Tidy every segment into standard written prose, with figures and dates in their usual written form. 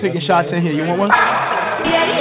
Taking shots in here. You want one? Yeah.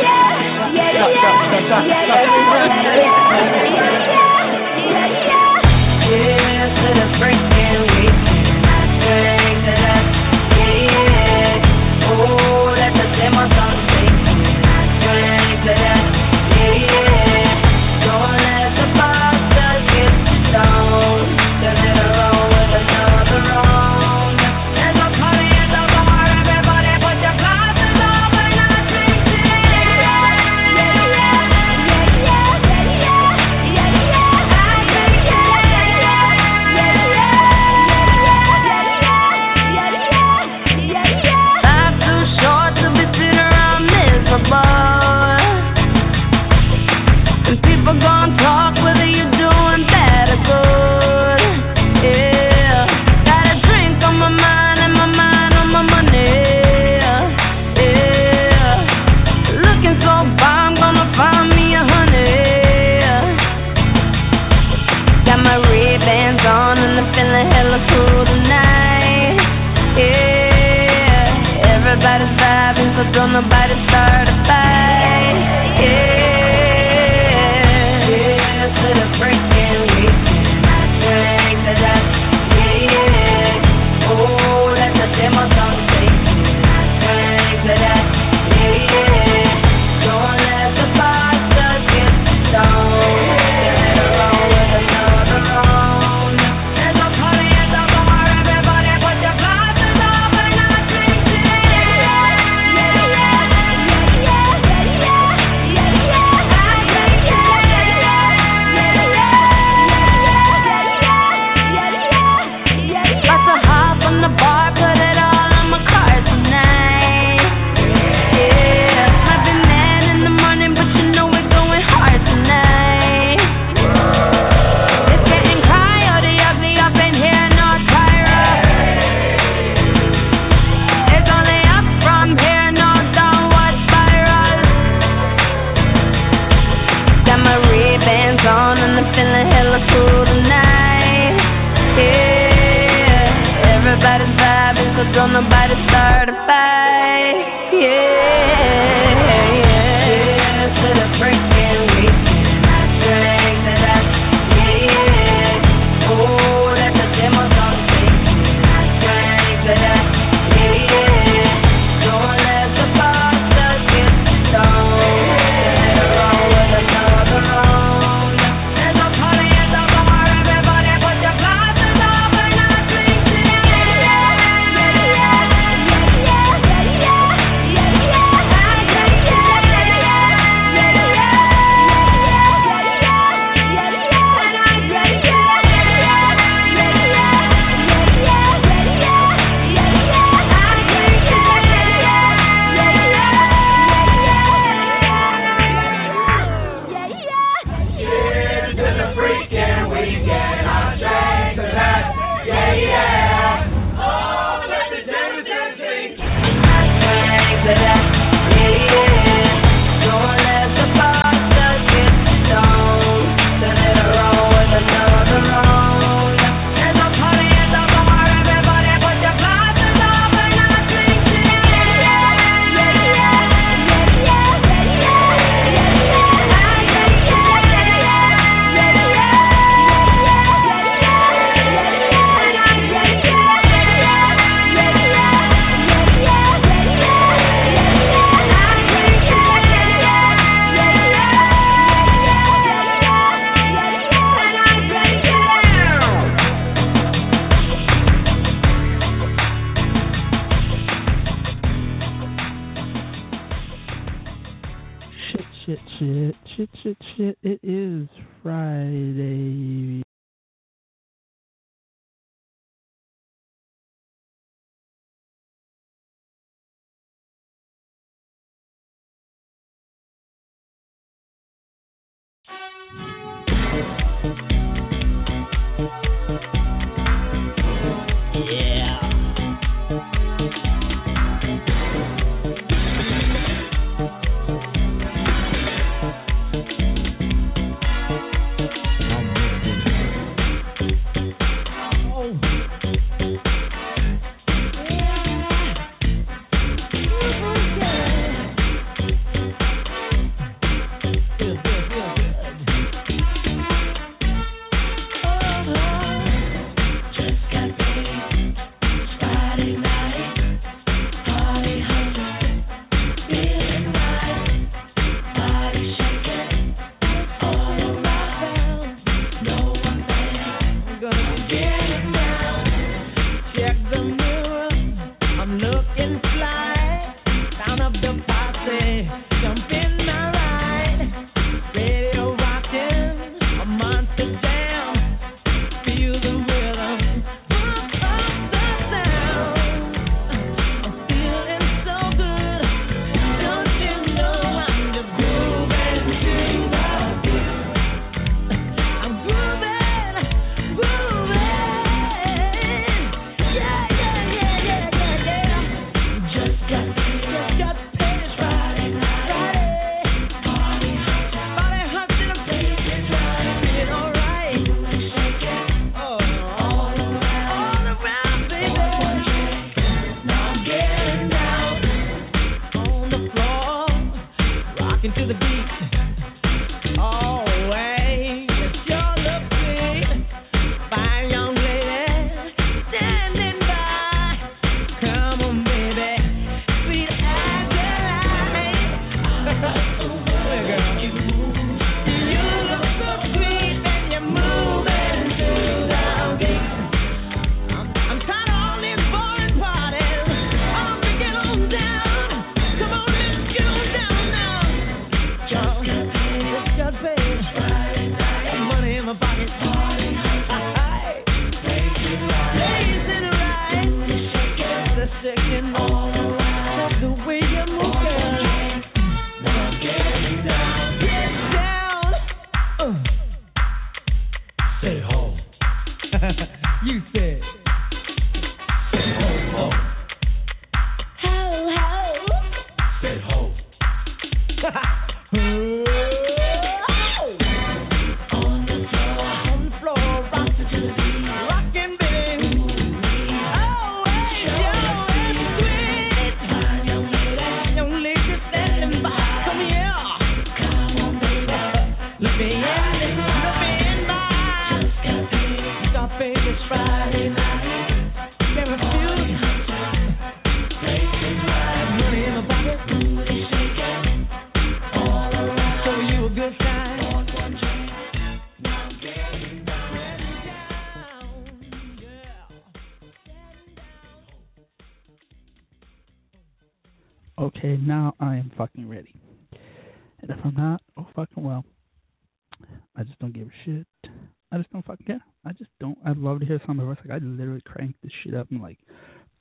I literally crank this shit up. I'm like,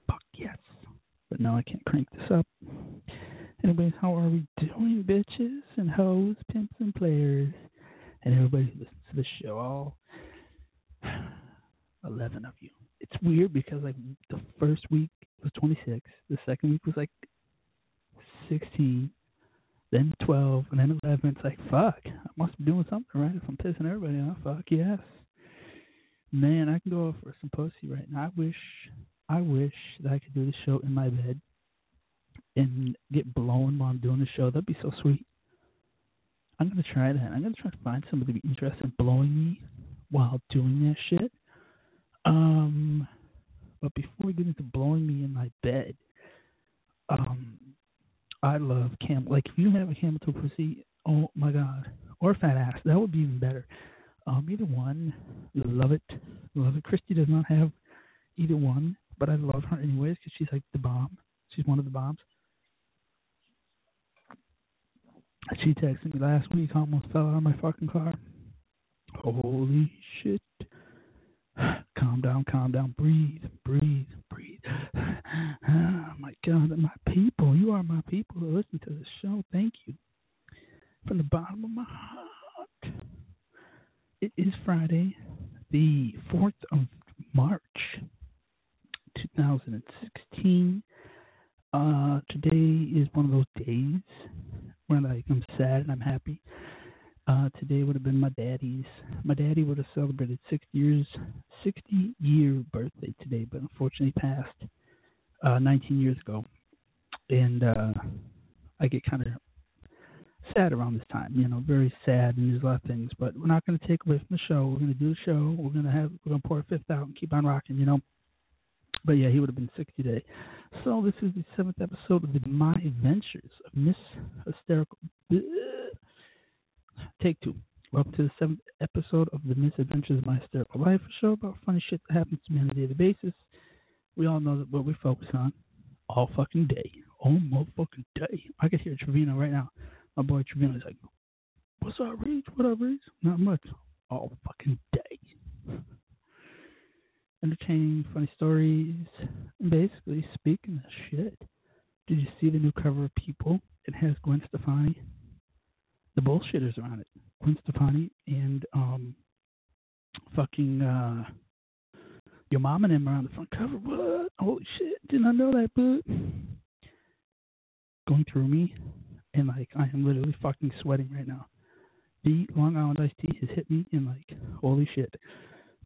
fuck yes. But no, I can't crank this up. Anyways, how are we doing, bitches and hoes, pimps and players, and everybody who listens to the show, all 11 of you. It's weird because like the first week was 26, the second week was like 16, then 12, and then 11. It's like, fuck, I must be doing something right if I'm pissing everybody off. Fuck yes. Man, I can go off for some pussy right now. I wish that I could do the show in my bed and get blown while I'm doing the show. That'd be so sweet. I'm going to try that. I'm going to try to find somebody to be interested in blowing me while doing that shit. But before we get into blowing me in my bed, I love camel. Like, if you have a camel toe pussy, oh my God, or fat ass, that would be even better. Either one, love it. Love it. Christy does not have either one, but I love her anyways because she's like the bomb. She's one of the bombs. She texted me last week, almost fell out of my fucking car. Holy shit. Calm down, breathe, breathe, breathe. Oh my God, my people, you are my people who listen to this show. Thank you. From the bottom of my heart. It is Friday, the 4th of March, 2016. Today is one of those days where like, I'm sad and I'm happy. Today would have been my daddy's. My daddy would have celebrated 60-year birthday today, but unfortunately passed 19 years ago. And I get kind of sad around this time, you know, very sad, and there's a lot of things, but we're not going to take away from the show. We're going to do the show. We're going to pour a fifth out and keep on rocking, you know. But yeah, he would have been 60 today. So this is the 7th episode of My Adventures of Miss Hysterical. Take two. Welcome to the 7th episode of the Misadventures of My Hysterical Life, a show about funny shit that happens to me on a daily basis. We all know that what we focus on all fucking day. All motherfucking day. I could hear Trevino right now. My boy Trevino's like, what's up, Reach? What up, Reach? Not much. All fucking day. Entertaining, funny stories. Basically, speaking of shit, did you see the new cover of People? It has Gwen Stefani. The bullshitters around it. Gwen Stefani and your mom and him around the front cover. What? Holy shit. Didn't I know that, but going through me, and like I am literally fucking sweating right now. The Long Island iced tea has hit me in like holy shit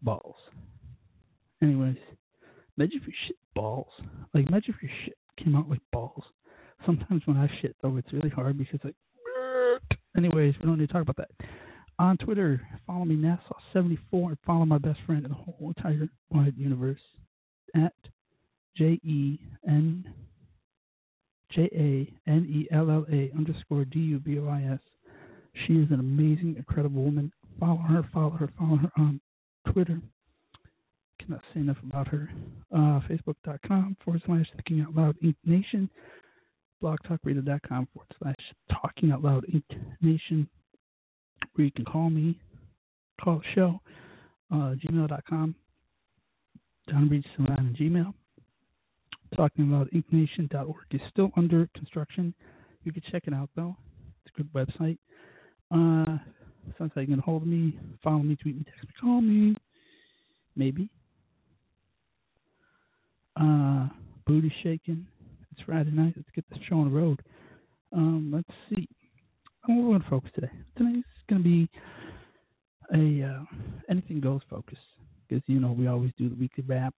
balls. Anyways, imagine if your shit balls. Like imagine if your shit came out like balls. Sometimes when I shit though, it's really hard because like. Anyways, we don't need to talk about that. On Twitter, follow me, Nassau74, and follow my best friend in the whole entire wide universe at JANELLA_DUBOIS. She is an amazing, incredible woman. Follow her on Twitter. Cannot say enough about her. Facebook.com/thinkingoutloudInkNation. blogtalkradio.com/talkingoutloudInkNation, where you can call me, call the show, gmail.com, downreach79 and Gmail. talkingoutloudInkNation.org is still under construction. You can check it out, though. It's a good website. Sounds like you can get a hold of me, follow me, tweet me, text me, call me. Maybe. Booty shaking. It's Friday night. Let's get this show on the road. Let's see. I'm going to focus today. Tonight's going to be a anything goes focus because, you know, we always do the weekly wrap,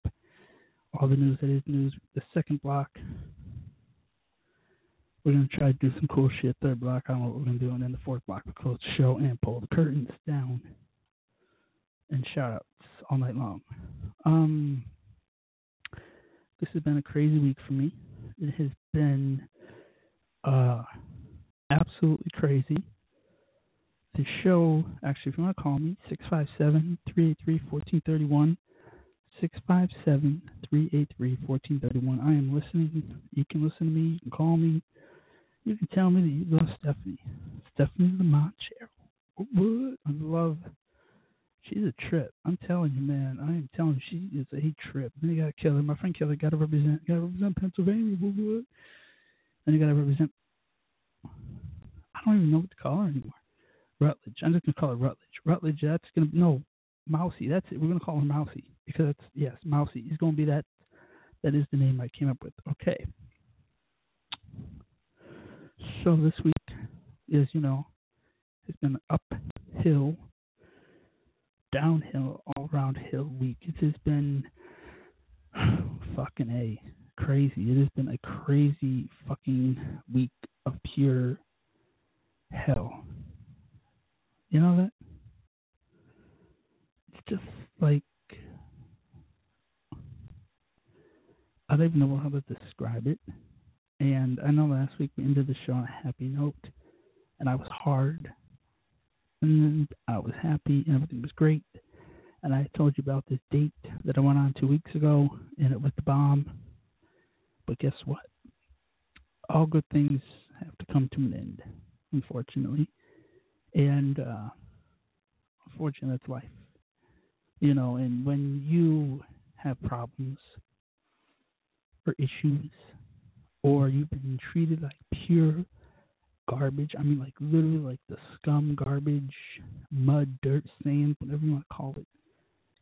all the news that is news, the second block. We're going to try to do some cool shit. Third block, I don't know what we're going to do. And then the fourth block, we close the show and pull the curtains down and shout outs all night long. This has been a crazy week for me. It has been absolutely crazy. The show, actually, if you want to call me, 657-383-1431, 657-383-1431. I am listening. You can listen to me. You can call me. You can tell me that you love Stephanie. Stephanie Lamont Chair. I love her. She's a trip. I'm telling you, man. I am telling you, she is a trip. Then you got Kelly. My friend Kelly gotta represent Pennsylvania. Then you gotta represent. I don't even know what to call her anymore. Rutledge. I'm just gonna call her Rutledge. Rutledge. That's gonna no, Mousy. That's it. We're gonna call her Mousy because yes, Mousy is gonna be that. That is the name I came up with. Okay. So this week is, you know, it's been uphill. Downhill, all around hill week. It has been fucking A, crazy. It has been a crazy fucking week of pure hell. You know that? It's just like, I don't even know how to describe it. And I know last week we ended the show on a happy note, and I was hard. And I was happy and everything was great. And I told you about this date that I went on 2 weeks ago, and it was the bomb. But guess what? All good things have to come to an end, unfortunately. And unfortunately, that's life. You know, and when you have problems or issues, or you've been treated like pure garbage, I mean like literally like the scum, garbage, mud, dirt, sand, whatever you want to call it,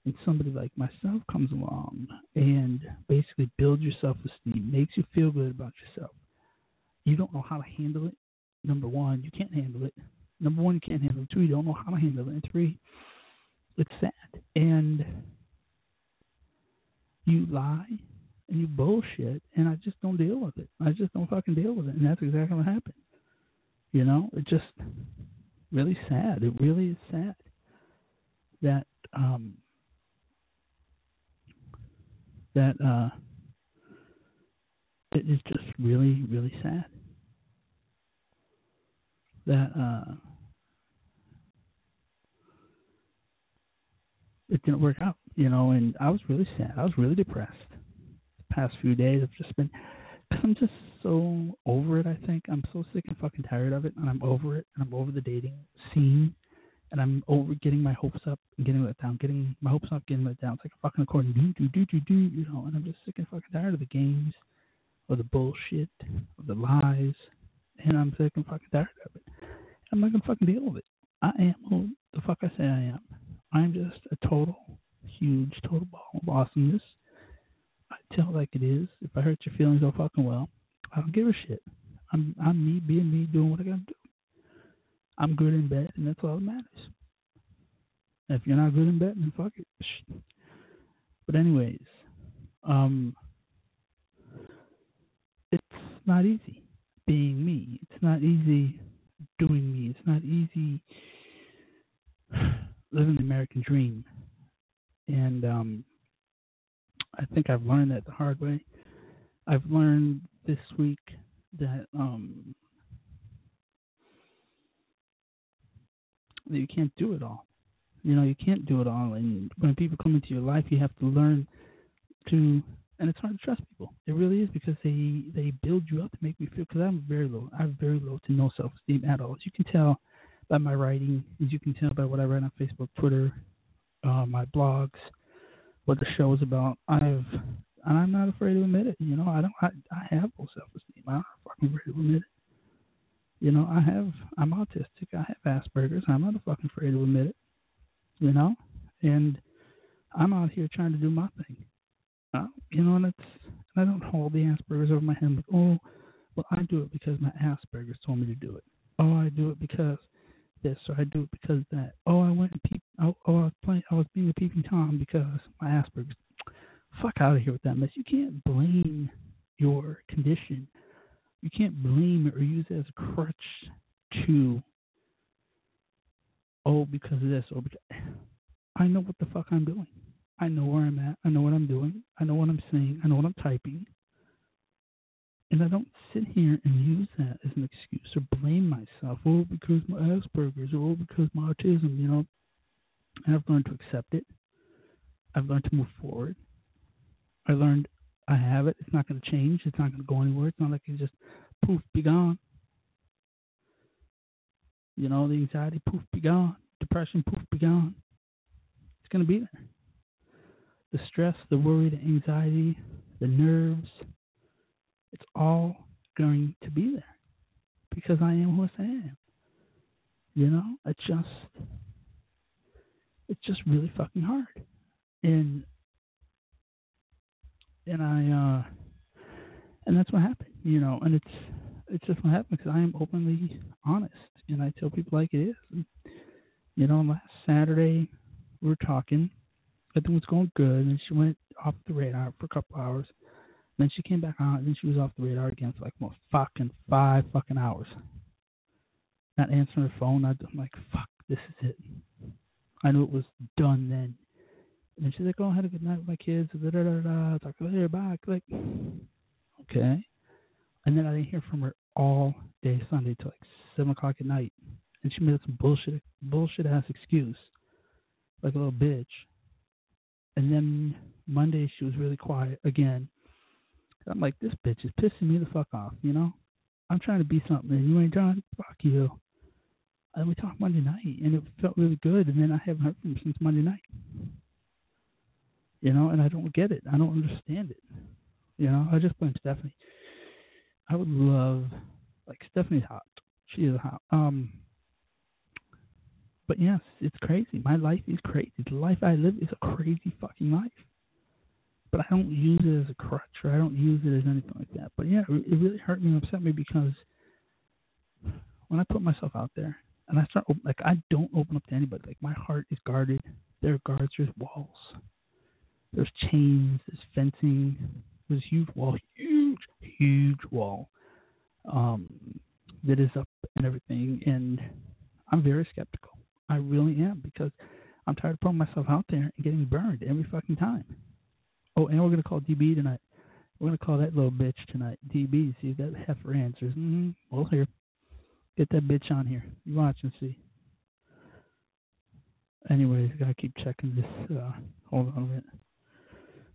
and somebody like myself comes along and basically builds your self-esteem, makes you feel good about yourself, you don't know how to handle it. Number one, you can't handle it. Two, you don't know how to handle it. And three, it's sad. And you lie and you bullshit, and I just don't deal with it. I just don't fucking deal with it. And that's exactly what happened. You know, it's just really sad. It really is sad that it is just really, really sad that it didn't work out. You know, and I was really sad. I was really depressed. The past few days, I've just been I'm just so over it, I think. I'm so sick and fucking tired of it, and I'm over it, and I'm over the dating scene, and I'm over getting my hopes up and getting let down, It's like a fucking accordion, you know, and I'm just sick and fucking tired of the games, of the bullshit, of the lies, and I'm sick and fucking tired of it. I'm not going to fucking deal with it. I am who the fuck I say I am. I'm just a total, huge, total ball of awesomeness. I tell it like it is. If I hurt your feelings all fucking well, I don't give a shit. I'm me being me, doing what I gotta do. I'm good in bed, and that's all that matters. And if you're not good in bed, then fuck it. But anyways, it's not easy being me. It's not easy doing me. It's not easy living the American dream. And I think I've learned that the hard way. I've learned this week that you can't do it all. You know, you can't do it all. And when people come into your life, you have to learn to, and it's hard to trust people. It really is, because they build you up to make me feel, because I have very low to no self-esteem at all. As you can tell by my writing, as you can tell by what I write on Facebook, Twitter, my blogs, what the show is about, and I'm not afraid to admit it. You know, I have low self-esteem. I'm not fucking afraid to admit it. You know, I'm autistic. I have Asperger's. I'm not fucking afraid to admit it. You know, and I'm out here trying to do my thing. You know, and I don't hold the Asperger's over my head. Like, oh, well, I do it because my Asperger's told me to do it. Oh, I do it because this, or I do it because that. Oh, I went and peeped. Oh, I was being a peeping Tom because my Asperger's. Fuck out of here with that mess. You can't blame your condition. You can't blame it or use it as a crutch to, oh, because of this. Oh, because I know what the fuck I'm doing. I know where I'm at. I know what I'm doing. I know what I'm saying. I know what I'm typing. And I don't sit here and use that as an excuse or blame myself. Oh, because my Asperger's, or oh, because my autism, you know. And I've learned to accept it. I've learned to move forward. I learned I have it. It's not going to change. It's not going to go anywhere. It's not like it's just poof, be gone. You know, the anxiety, poof, be gone. Depression, poof, be gone. It's going to be there. The stress, the worry, the anxiety, the nerves, it's all going to be there because I am who I am. You know, it's just really fucking hard. And that's what happened, you know, and it's just what happened because I am openly honest and I tell people like it is. And, you know, last Saturday we were talking. Everything was going good, and she went off the radar for a couple hours. And then she came back on, and then she was off the radar again for like more fucking 5 fucking hours. Not answering her phone. I'm like, fuck, this is it. I knew it was done then. And then she's like, oh, I had a good night with my kids. Da-da-da-da. Talk later, bye. Click. Okay. And then I didn't hear from her all day Sunday till like 7 o'clock at night. And she made up some bullshit-ass excuse, like a little bitch. And then Monday she was really quiet again. I'm like, this bitch is pissing me the fuck off, you know? I'm trying to be something, and you ain't trying? Fuck you. And we talked Monday night, and it felt really good, and then I haven't heard from her since Monday night. You know, and I don't get it. I don't understand it. You know, I just blame Stephanie. I would love, like, Stephanie's hot. She is hot. But yes, it's crazy. My life is crazy. The life I live is a crazy fucking life. But I don't use it as a crutch, or I don't use it as anything like that. But yeah, it really hurt me and upset me because when I put myself out there and I start, like, I don't open up to anybody. Like, my heart is guarded. There are guards, there's walls. There's chains, there's fencing. There's a huge wall, huge wall that is up and everything. And I'm very skeptical. I really am, because I'm tired of putting myself out there and getting burned every fucking time. Oh, and we're going to call DB tonight. We're going to call that little bitch tonight. DB, see if that heifer answers. Mm-hmm. Well, here. Get that bitch on here. You watch and see. Anyways, I got to keep checking this. Hold on a minute.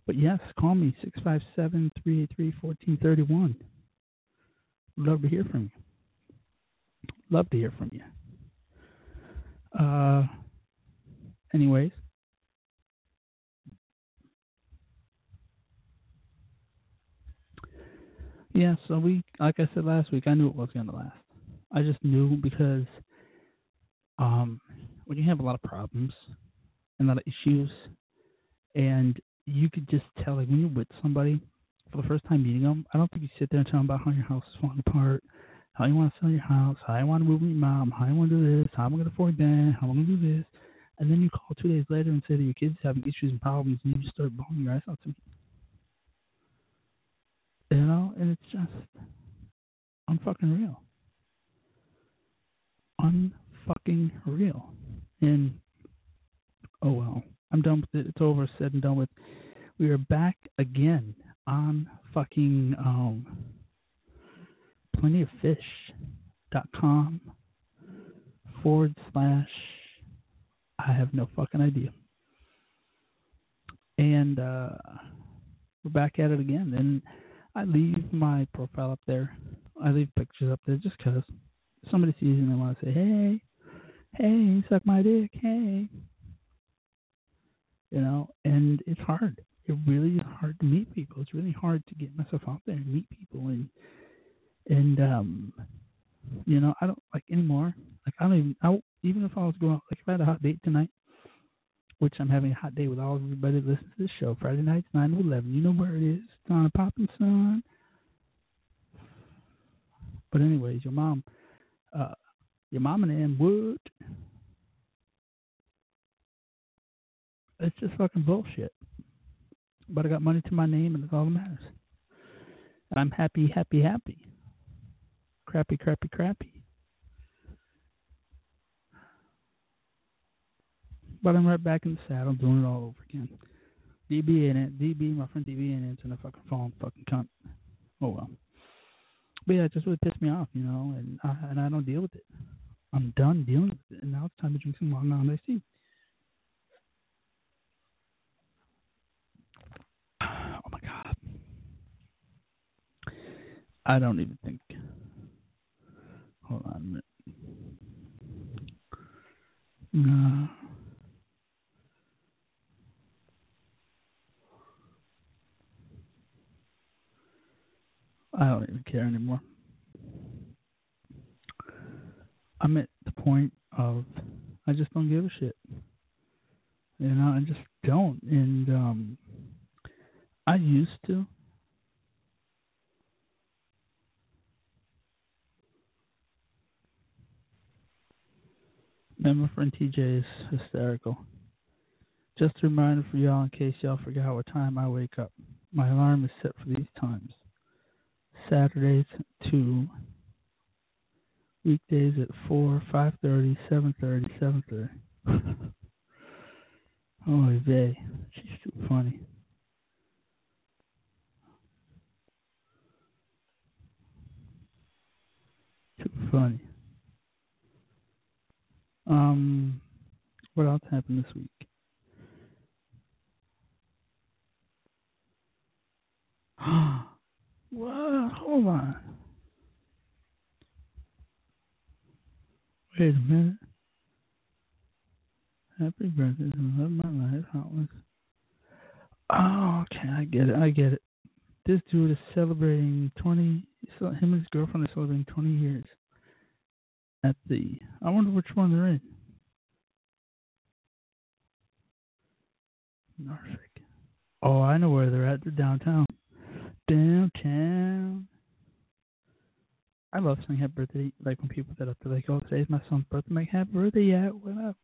But yes, call me, 657-383-1431. Love to hear from you. Anyways. Yeah, so like I said last week, I knew it was going to last. I just knew because when you have a lot of problems and a lot of issues, and you could just tell, like, when you're with somebody for the first time meeting them, I don't think you sit there and tell them about how your house is falling apart, how you want to sell your house, how you want to move with your mom, how you want to do this, how I'm going to afford that, how I'm going to do this. And then you call 2 days later and say that your kid's having issues and problems, and you just start bawling your eyes out to me. You know, and it's just unfucking real. Unfucking real. And, oh well, I'm done with it. It's over, said and done with. We are back again on fucking plentyoffish.com / I have no fucking idea. And we're back at it again. And I leave my profile up there. I leave pictures up there just because somebody sees it and they want to say, hey, suck my dick, hey. You know, and it's hard. It really is hard to meet people. It's really hard to get myself out there and meet people. And you know, I don't like anymore. Like, I don't even, even if I was going out, like if I had a hot date tonight, which I'm having a hot day with all everybody that listens to this show, Friday nights, 9-11. You know where it is. It's on a Poppin' Sun. But anyways, your mom and Ann would. It's just fucking bullshit. But I got money to my name, and that's all that matters. And I'm happy, happy, happy. Crappy, crappy, crappy. But I'm right back in the saddle doing it all over again. My friend DB ain't answering the fucking phone, fucking cunt. Oh well. But yeah, it just really pissed me off, you know, and I don't deal with it. I'm done dealing with it, and now it's time to drink some Long Island iced tea. Oh my God. I don't even think. Hold on a minute. No. I don't even care anymore. I'm at the point of I just don't give a shit. You know, I just don't. And I used to. Then my friend TJ is hysterical. Just a reminder for y'all in case y'all forgot what time I wake up. My alarm is set for these times. Saturdays at 2, weekdays at 4, 5:30, 7:30, 7:30. Holy day. She's too funny. Too funny. What else happened this week? What? Hold on. Wait a minute. Happy birthday to love my life. Oh, okay. I get it. This dude is celebrating 20. So him and his girlfriend are celebrating 20 years. I wonder which one they're in. Narfic. Oh, I know where they're at. They're downtown. I love saying happy birthday. Like when people set up, they're like, oh, today's my son's birthday. I'm like, happy birthday, yeah, what up?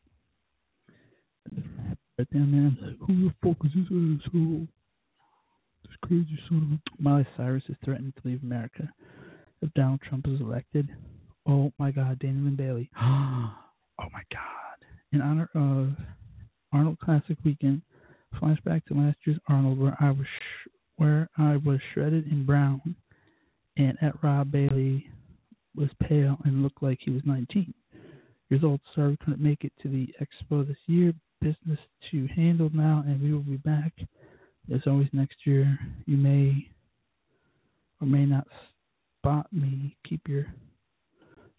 Happy birthday, man. I'm like, who the fuck is this asshole? This crazy son of a... Miley Cyrus is threatening to leave America if Donald Trump is elected. Oh my God, Daniel and Bailey. Oh my God. In honor of Arnold Classic weekend, flashback to last year's Arnold where I was shredded and brown, and at Rob Bailey was pale and looked like he was 19 years old. Sorry we couldn't make it to the expo this year. Business to handle now, and we will be back There's always next year. You may or may not spot me. Keep your...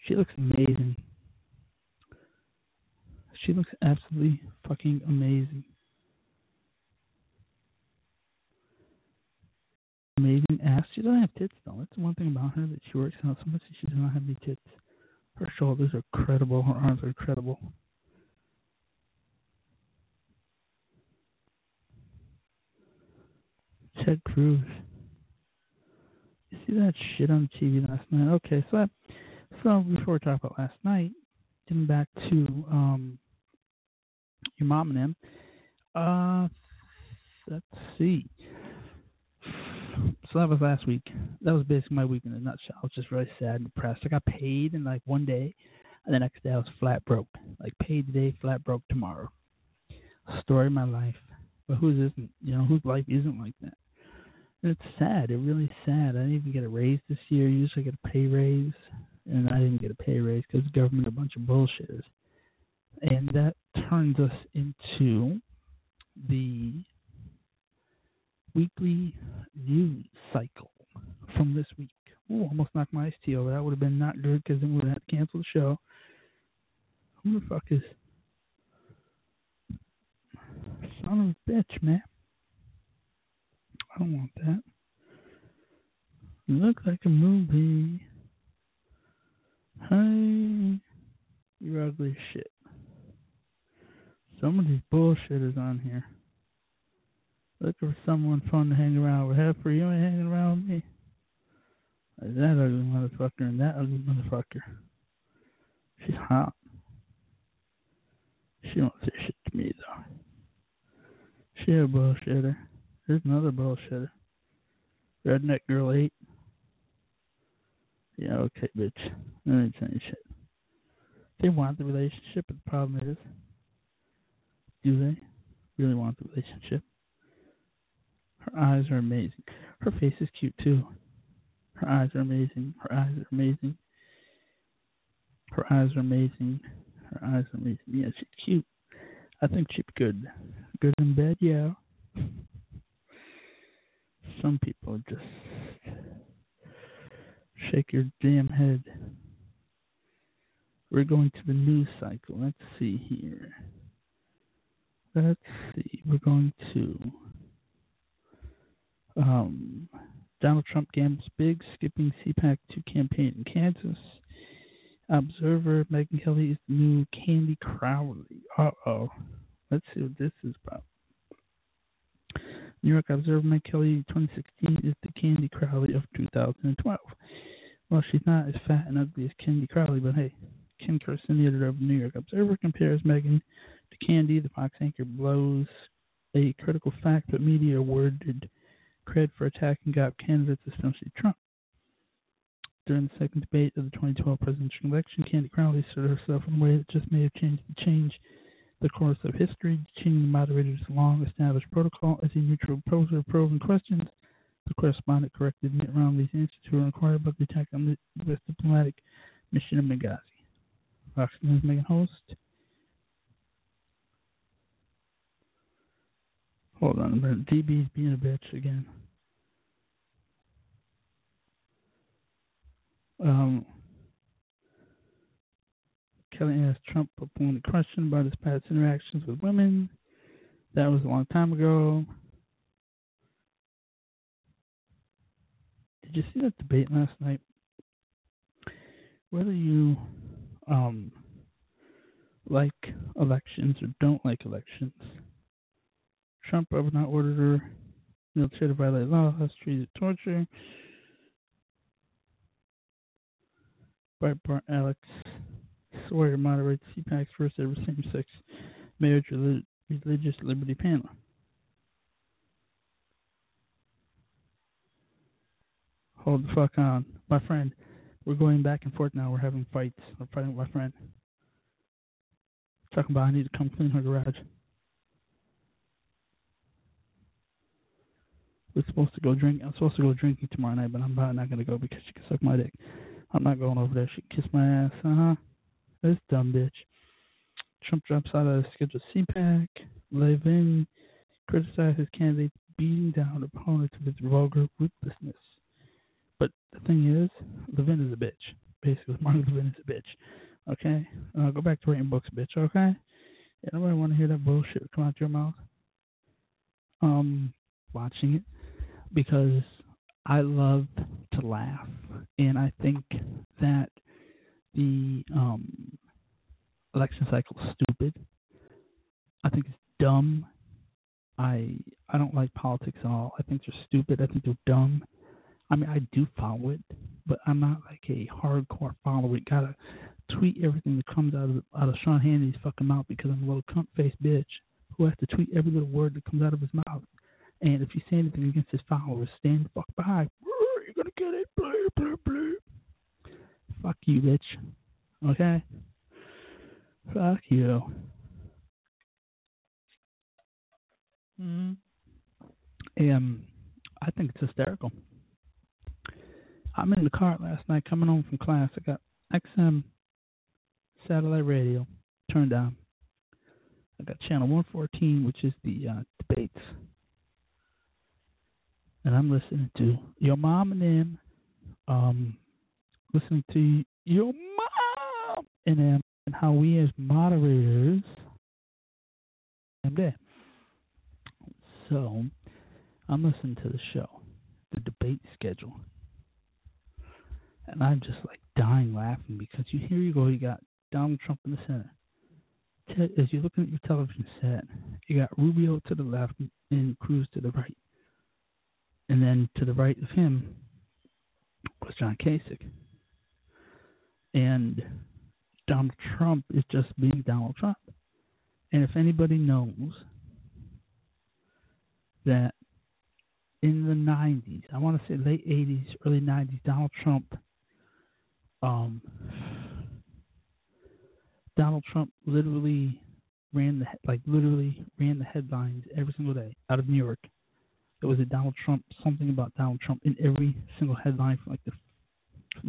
She looks amazing. She looks absolutely fucking amazing. Amazing ass. She doesn't have tits, though. That's the one thing about her, that she works out so much that she does not have any tits. Her shoulders are incredible. Her arms are incredible. Ted Cruz. You see that shit on TV last night? Okay, so before we talk about last night, getting back to your mom and him. Let's see. So that was last week. That was basically my week in a nutshell. I was just really sad and depressed. I got paid in like one day, and the next day I was flat broke. Like paid today, flat broke tomorrow. Story of my life. But whose isn't? You know, whose life isn't like that? And it's sad. It really is sad. I didn't even get a raise this year. Usually I get a pay raise, and I didn't get a pay raise because the government a bunch of bullshitters. And that turns us into the weekly news cycle from this week. Ooh, almost knocked my iced tea over. That would have been not good because then we would have had to cancel the show. Who the fuck is... Son of a bitch, man. I don't want that. You look like a movie. Hey, you're ugly as shit. Some of these bullshitters on here. Looking for someone fun to hang around with. Hell, for you ain't hanging around with me. Like that ugly motherfucker and that ugly motherfucker. She's hot. She won't say shit to me, though. She's a bullshitter. There's another bullshitter. Redneck Girl 8. Yeah, okay, bitch. Let me tell you shit. They want the relationship, but the problem is, do they really want the relationship? Her eyes are amazing. Her face is cute, too. Her eyes are amazing. Her eyes are amazing. Her eyes are amazing. Her eyes are amazing. Yeah, she's cute. I think she's good. Good in bed, yeah. Some people just shake your damn head. We're going to the news cycle. Let's see here. Let's see. We're going to... Donald Trump gambles big, skipping CPAC to campaign in Kansas. Observer, Megyn Kelly is the new Candy Crowley. Uh-oh. Let's see what this is about. New York Observer, Megyn Kelly, 2016, is the Candy Crowley of 2012. Well, she's not as fat and ugly as Candy Crowley, but hey, Ken Carson, the editor of New York Observer, compares Megyn to Candy. The Fox anchor blows a critical fact, but media awarded cred for attacking GOP candidates, especially Trump. During the second debate of the 2012 presidential election, Candy Crowley asserted herself in a way that just may have changed the course of history, changing the moderator's long-established protocol as a neutral poser probing questions. The correspondent corrected Mitt Romney's answer to her inquiry about the attack on the U.S. diplomatic mission in Benghazi. Fox News Megyn host. Hold on a minute. DB's being a bitch again. Kelly asked Trump a pointed question about his past interactions with women. That was a long time ago. Did you see that debate last night? Whether you like elections or don't like elections, Trump would not order her wheelchair to violate laws, treated torture. Breitbart Alex Sawyer moderates CPAC's first ever same-sex marriage religious liberty panel. Hold the fuck on. My friend, we're going back and forth now. We're having fights. I'm fighting with my friend. Talking about I need to come clean her garage. I'm supposed to go drinking tomorrow night, but I'm probably not going to go because she can suck my dick. I'm not going over there. She can kiss my ass. This dumb bitch. Trump drops out of the scheduled CPAC. Levin criticizes candidates beating down opponents of his vulgar ruthlessness. But the thing is, Levin is a bitch. Basically, Martin Levin is a bitch. Okay? Go back to writing books, bitch, okay? Yeah, nobody want to hear that bullshit come out your mouth. Watching it. Because I love to laugh. And I think that the election cycle is stupid. I think it's dumb. I don't like politics at all. I think they're stupid. I think they're dumb. I mean, I do follow it, but I'm not like a hardcore follower. Gotta tweet everything that comes out of Sean Hannity's fucking mouth because I'm a little cunt-faced bitch who has to tweet every little word that comes out of his mouth. And if you say anything against his followers, stand the fuck by. You're gonna get it. Blah, blah, blah. Fuck you, bitch. Okay? Fuck you. I think it's hysterical. I'm in the car last night coming home from class. I got XM satellite radio turned on. I got channel 114, which is the debates. And I'm listening to your mom and them, listening to your mom and them, and how we as moderators am there. So, I'm listening to the show, the debate schedule. And I'm just like dying laughing because you got Donald Trump in the center. Ted, as you're looking at your television set, you got Rubio to the left and Cruz to the right. And then to the right of him was John Kasich. And Donald Trump is just being Donald Trump. And if anybody knows that in the 90s, I want to say late 80s, early 90s, Donald Trump literally ran the headlines every single day out of New York. There was a Donald Trump, something about Donald Trump in every single headline from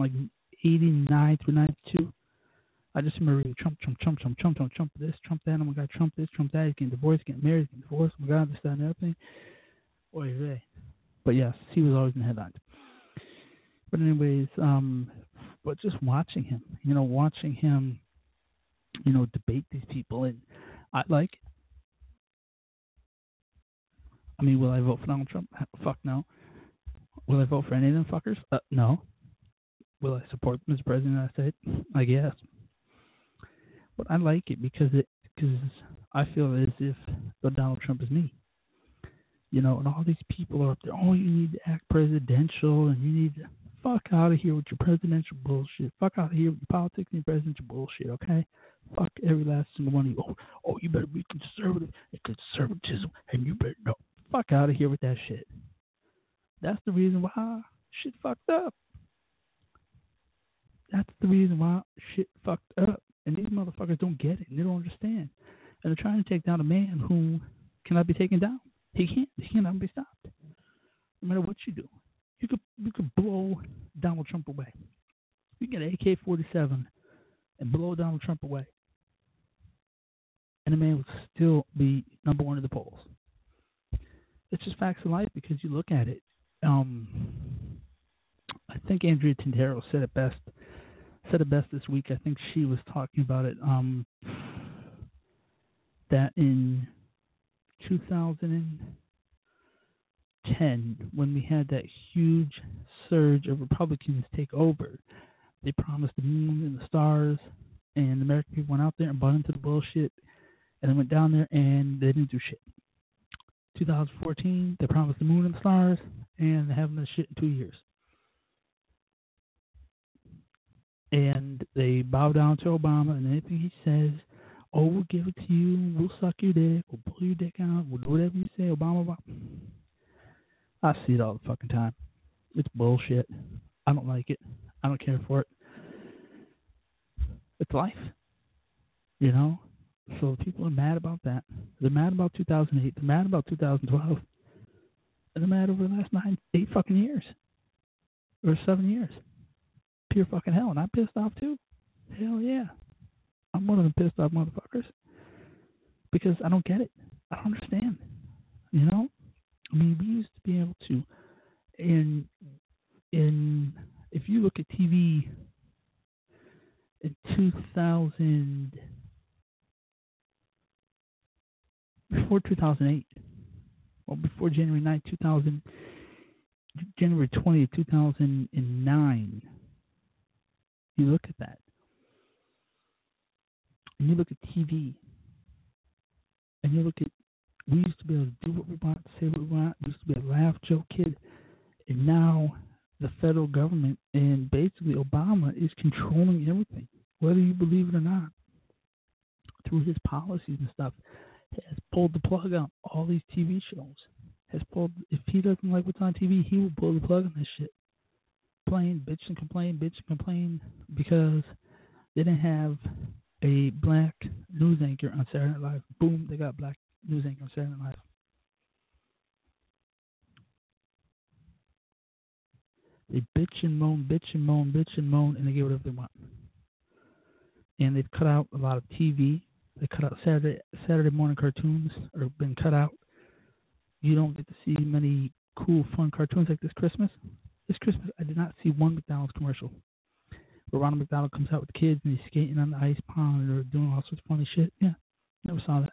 89 through 92. I just remember reading Trump this, Trump that, oh my God, Trump this, Trump that, he's getting divorced, getting married, getting divorced, oh my God, this, that, and everything. Oy vey. But yes, he was always in the headlines. But anyways, but just watching him debate these people, and will I vote for Donald Trump? Fuck no. Will I vote for any of them fuckers? No. Will I support them as president of the United States? I guess. But I like it because I feel as if Donald Trump is me. And all these people are up there, oh, you need to act presidential, and you need to fuck out of here with your presidential bullshit. Fuck out of here with your politics and your presidential bullshit, okay? Fuck every last single one of you. Oh, you better be conservative and conservatism, and you better no. Fuck out of here with that shit. That's the reason why shit fucked up. That's the reason why shit fucked up. And these motherfuckers don't get it, and they don't understand. And they're trying to take down a man who cannot be taken down. He can't. He cannot be stopped. No matter what you do. You could blow Donald Trump away. You can get an AK-47 and blow Donald Trump away. And the man would still be number one in the polls. It's just facts of life because you look at it. I think Andrea Tintero said it best this week. I think she was talking about it, that in 2010, when we had that huge surge of Republicans take over, they promised the moon and the stars, and the American people went out there and bought into the bullshit, and they went down there and they didn't do shit. 2014, they promised the moon and the stars, and they haven't done shit in 2 years. And they bow down to Obama, and anything he says, oh, we'll give it to you, we'll suck your dick, we'll pull your dick out, we'll do whatever you say, Obama. I see it all the fucking time. It's bullshit. I don't like it. I don't care for it. It's life. So people are mad about that. They're mad about 2008. They're mad about 2012. And they're mad over the last 8 fucking years. Or 7 years. Pure fucking hell. And I'm pissed off too. Hell yeah. I'm one of the pissed off motherfuckers. Because I don't get it. I don't understand. I mean, we used to be able to, and if you look at TV in 2000, before 2008, well, before January 9, 2000, January 20, 2009, you look at that, and you look at TV, and you look at, we used to be able to do what we want, say what we want, we used to be a laugh, joke, kid, and now the federal government and basically Obama is controlling everything, whether you believe it or not, through his policies and stuff, has pulled the plug on all these TV shows, has pulled, if he doesn't like what's on TV, he will pull the plug on this shit, complain, bitch and complain, because they didn't have a black news anchor on Saturday Night Live, boom, they got black news anchor on Saturday Night Live. They bitch and moan, and they get whatever they want. And they've cut out a lot of TV. They cut out Saturday morning cartoons, or been cut out. You don't get to see many cool, fun cartoons like this Christmas. This Christmas, I did not see one McDonald's commercial where Ronald McDonald comes out with the kids and he's skating on the ice pond or doing all sorts of funny shit. Yeah, never saw that.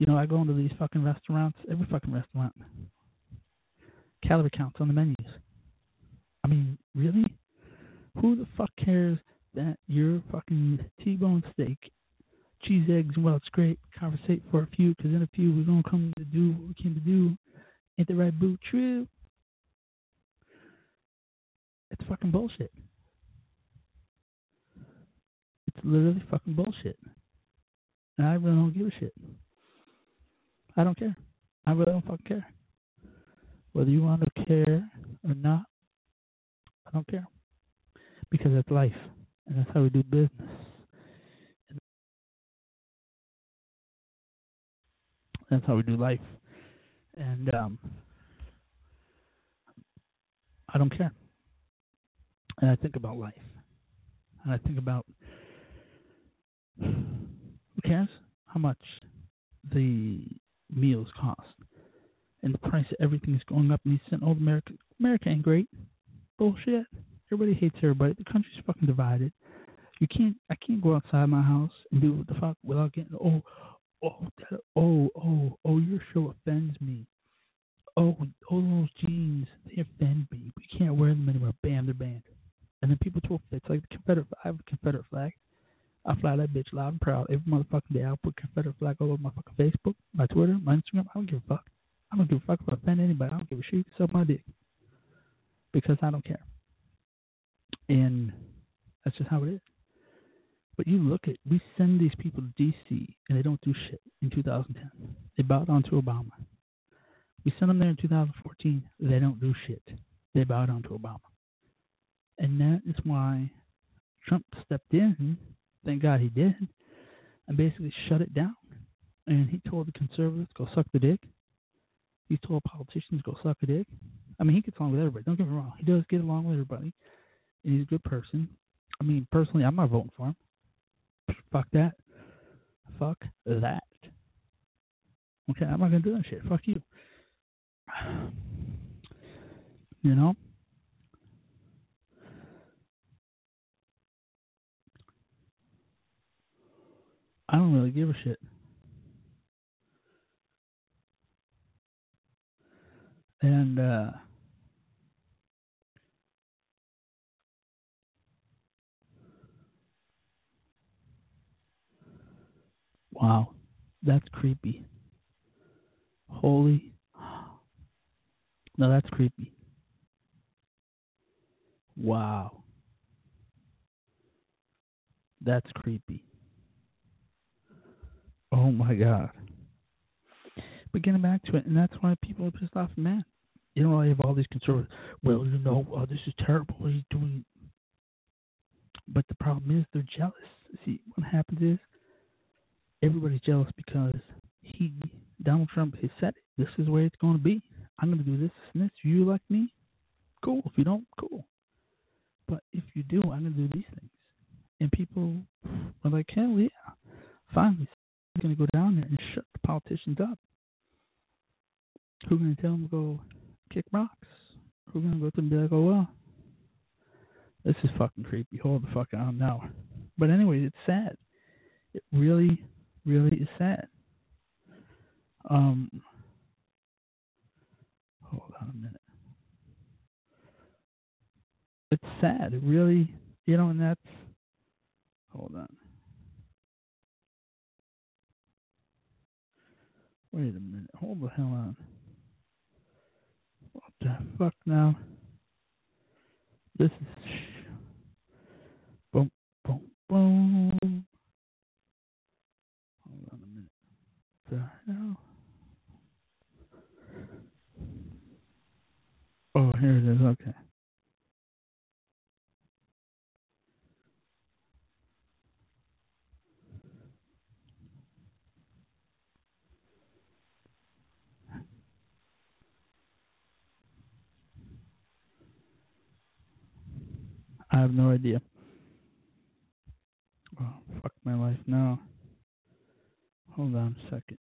You know, I go into these fucking restaurants, every fucking restaurant. Calorie counts on the menus. I mean, really? Who the fuck cares that your fucking T-bone steak, cheese, eggs, well, it's great, conversate for a few, because in a few we're going to come to do what we came to do. Ain't the right boo true? It's fucking bullshit. It's literally fucking bullshit. And I really don't give a shit. I don't care. I really don't fucking care. Whether you want to care or not, I don't care, because that's life, and that's how we do business. And that's how we do life, and I don't care. And I think about life, and I think about who cares how much the meals cost, and the price of everything is going up. And he's saying, "Old America, America ain't great." Bullshit. Everybody hates everybody. The country's fucking divided. I can't go outside my house and do what the fuck without getting your show offends me. Oh, those jeans, they offend me. We can't wear them anymore. Bam, they're banned. And then people throw fits like the Confederate flag. I have a Confederate flag. I fly that bitch loud and proud every motherfucking day. I'll put Confederate flag all over my fucking Facebook, my Twitter, my Instagram. I don't give a fuck. I don't give a fuck if I offend anybody. I don't give a shit. Suck my dick. Because I don't care. And that's just how it is. But you look at, we send these people to D.C. and they don't do shit in 2010. They bowed down to Obama. We sent them there in 2014. They don't do shit. They bowed down to Obama. And that is why Trump stepped in, thank God he did, and basically shut it down. And he told the conservatives, go suck the dick. He told politicians, go suck a dick. I mean, he gets along with everybody. Don't get me wrong. He does get along with everybody. And he's a good person. I mean, personally, I'm not voting for him. Fuck that. Fuck that. Okay, I'm not going to do that shit. Fuck you. You know? I don't really give a shit. And wow, that's creepy. Holy, no, that's creepy. Wow, that's creepy. Oh my God. But getting back to it, and that's why people are pissed off and mad. You know, I have all these conservatives. Well, you know, this is terrible. What he's doing. But the problem is they're jealous. See, what happens is everybody's jealous because Donald Trump has said it. This is where it's going to be. I'm going to do this and this. If you like me, cool. If you don't, cool. But if you do, I'm going to do these things. And people are like, hell yeah. Finally, he's going to go down there and shut the politicians up. Who's going to tell them to go kick rocks? Who's going to go up and be like, oh, well, this is fucking creepy. Hold the fuck on now. But anyway, it's sad. It really, really is sad. Hold on a minute. It's sad. It really, you know, and that's, hold on. Wait a minute. Hold the hell on. What the fuck now? This is, boom, boom, boom. Hold on a minute. What the hell? Oh, here it is. Okay. I have no idea. Oh, fuck my life now. Hold on a second.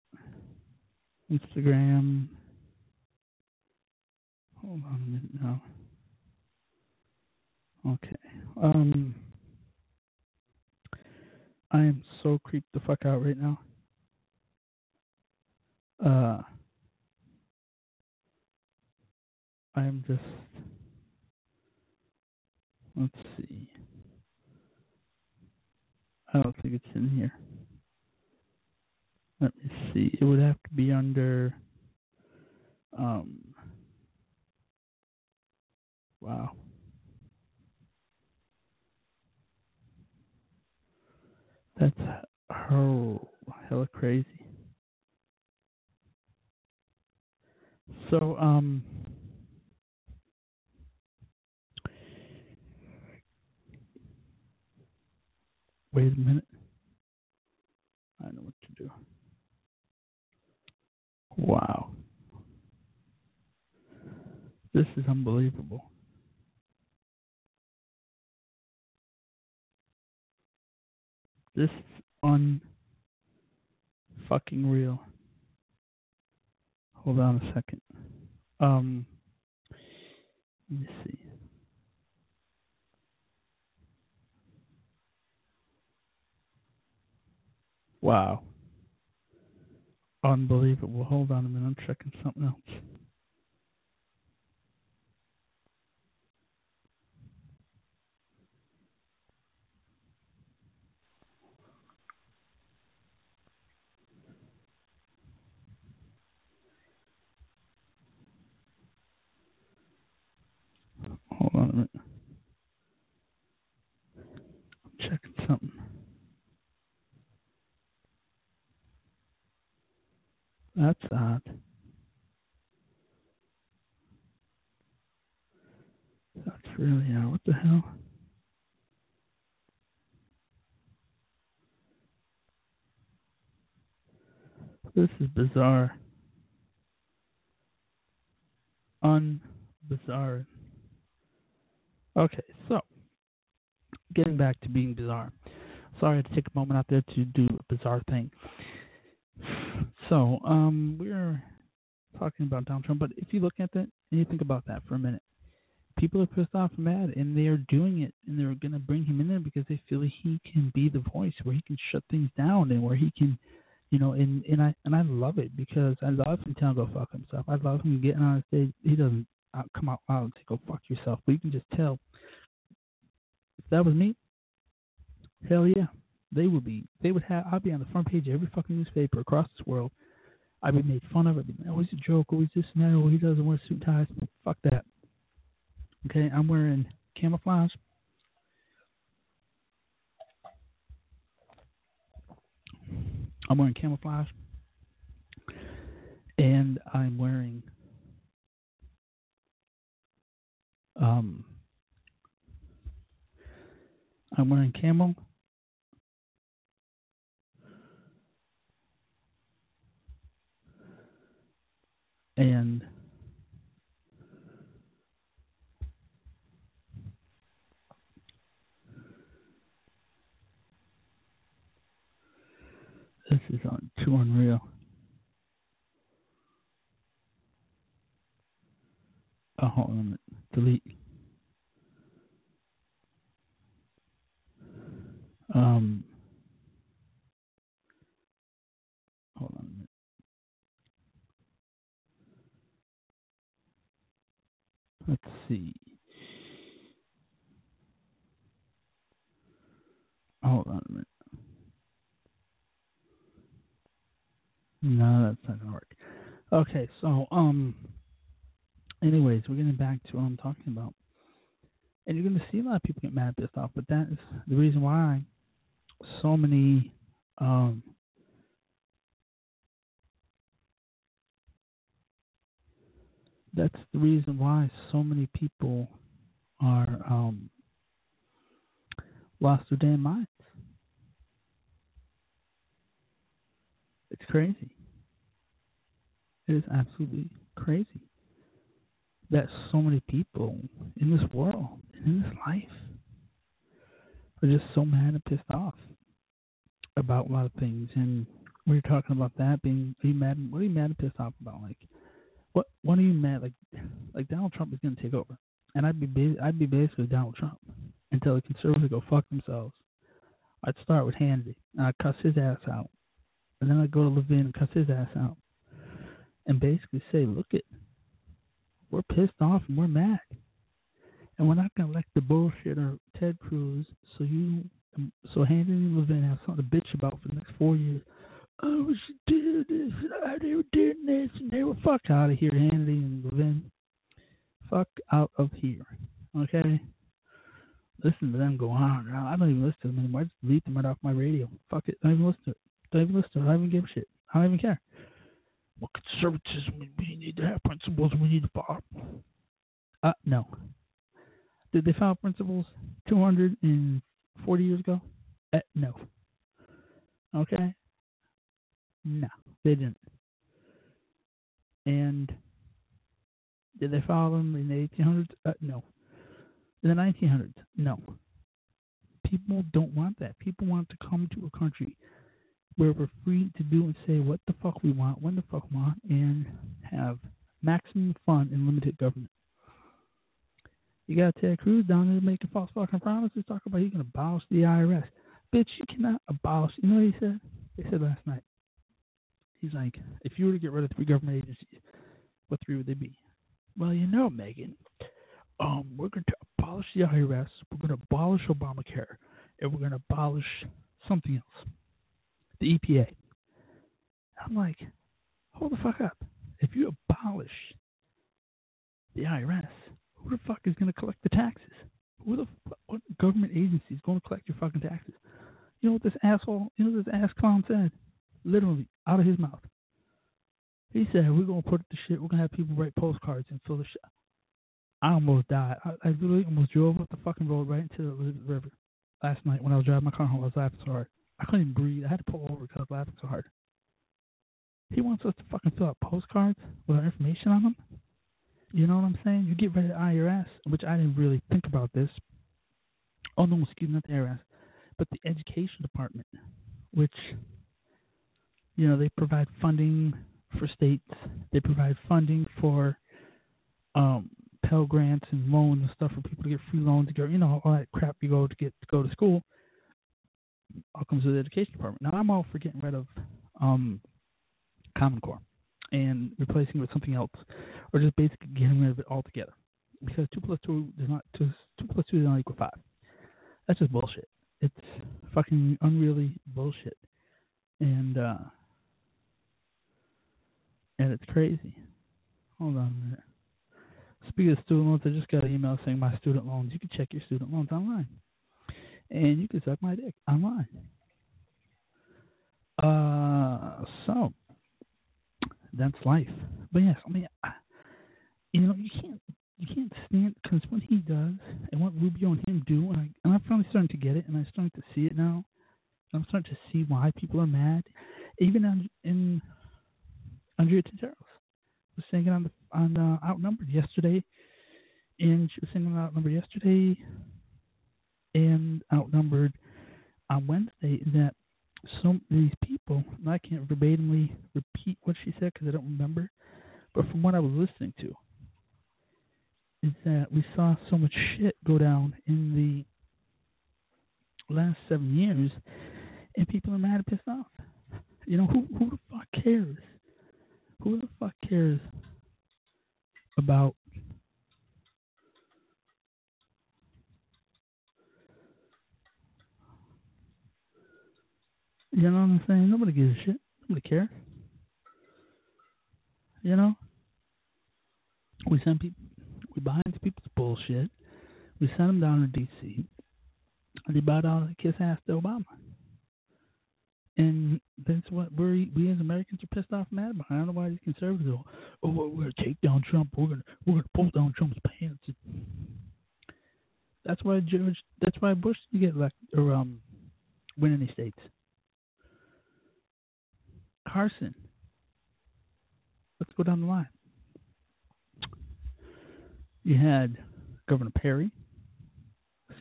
Instagram. Hold on a minute now. Okay. I am so creeped the fuck out right now. I am just... Let's see. I don't think it's in here. Let me see. It would have to be under... Wow. That's hella crazy. So, wait a minute. I know what to do. Wow. This is unbelievable. This is un-fucking-real. Hold on a second. Let me see. Wow. Unbelievable. Hold on a minute. I'm checking something else. Hold on a minute. I'm checking something. That's odd. That's really odd. What the hell? This is bizarre. Unbizarre. Okay, so, getting back to being bizarre. Sorry I had to take a moment out there to do a bizarre thing. So, we're talking about Donald Trump, but if you look at that and you think about that for a minute, people are pissed off and mad, and they are doing it, and they're going to bring him in there because they feel he can be the voice where he can shut things down and where he can, you know, and I love it because I love him telling him to go fuck himself. I love him getting on stage. He doesn't come out loud and say, go fuck yourself. But you can just tell, if that was me, hell yeah. I'd be on the front page of every fucking newspaper across this world. I'd be made fun of. I'd be like, oh, he's a joke. Oh, he's this and that. Oh, he doesn't wear suit and ties. Fuck that. Okay, I'm wearing camouflage. And I'm wearing camel. And this is too unreal. Oh, hold on a minute. Delete. Hold on a minute. Let's see. Hold on a minute. No, that's not gonna work. Okay, so anyways, we're getting back to what I'm talking about. And you're gonna see a lot of people get mad at this stuff, but that is the reason why so many that's the reason why so many people are lost their damn minds. It's crazy. It is absolutely crazy that so many people in this world and in this life are just so mad and pissed off about a lot of things. And we were talking about that being, are you mad? What are you mad and pissed off about? Like, what are you mad? Like Donald Trump is going to take over, and I'd be basically Donald Trump until the conservatives go fuck themselves. I'd start with Hannity, and I'd cuss his ass out, and then I'd go to Levin and cuss his ass out, and basically say, look it, we're pissed off and we're mad, and we're not going to elect the bullshitter Ted Cruz, so Hannity and Levin have something to bitch about for the next 4 years. I was doing this, they were doing this, and they were fuck out of here, Hannity and Levin. Fuck out of here, okay? Listen to them go on and on. I don't even listen to them anymore. I just delete them right off my radio. Fuck it. I don't even listen to it. I don't even give a shit. I don't even care. Well, conservatism, we need to have principles, we need to follow. No. Did they follow principles 240 years ago? No. Okay? No, they didn't. And did they follow them in the 1800s? No. In the 1900s? No. People don't want that. People want to come to a country where we're free to do and say what the fuck we want, when the fuck we want, and have maximum fun and limited government. You got Ted Cruz down there making false fucking promises, talking about he's going to abolish the IRS. Bitch, you cannot abolish. You know what he said? They said last night. He's like, if you were to get rid of 3 government agencies, what 3 would they be? Well, you know, Megyn, we're going to abolish the IRS, we're going to abolish Obamacare, and we're going to abolish something else. The EPA. I'm like, hold the fuck up. If you abolish the IRS, who the fuck is going to collect the taxes? What government agency is going to collect your fucking taxes? You know what this ass clown said? Literally, out of his mouth. He said, we're going to put the shit, we're going to have people write postcards and fill the shit. I almost died. I literally almost drove up the fucking road right into the river last night when I was driving my car home. I was laughing so hard. I couldn't even breathe. I had to pull over because I was laughing so hard. He wants us to fucking fill out postcards with our information on them. You know what I'm saying? You get rid of the IRS, which I didn't really think about this. Oh, no, excuse me, not the IRS, but the education department, which, you know, they provide funding for states. They provide funding for Pell Grants and loans and stuff for people to get free loans, to get, you know, all that crap you go to get to go to school. All comes with the education department. Now, I'm all for getting rid of Common Core and replacing it with something else, or just basically getting rid of it altogether. Because 2 plus 2 does not equal 5. That's just bullshit. It's fucking unreally bullshit. And it's crazy. Hold on a minute. Speaking of student loans, I just got an email saying my student loans. You can check your student loans online. And you can suck my dick online. So that's life. But yes, I mean, you know, you can't stand, because what he does and what Rubio and him do, and I'm finally starting to get it, and I'm starting to see it now. I'm starting to see why people are mad. Even in Andrea Tintero was singing on Outnumbered yesterday, and she was singing on Outnumbered yesterday. And Outnumbered on Wednesday, that some of these people, and I can't verbatimly repeat what she said because I don't remember, but from what I was listening to, is that we saw so much shit go down in the last 7 years, and people are mad and pissed off. You know, who the fuck cares? Who the fuck cares about you know what I'm saying? Nobody gives a shit. Nobody cares. You know? We send people, we buy into people's bullshit. We send them down to D.C. and they bow down and kiss ass to Obama. And that's what we as Americans are pissed off and mad about. I don't know why these conservatives are, oh, we're going to take down Trump. We're going to pull down Trump's pants. That's why Bush didn't get elected or win any states. Carson. Let's go down the line. You had Governor Perry,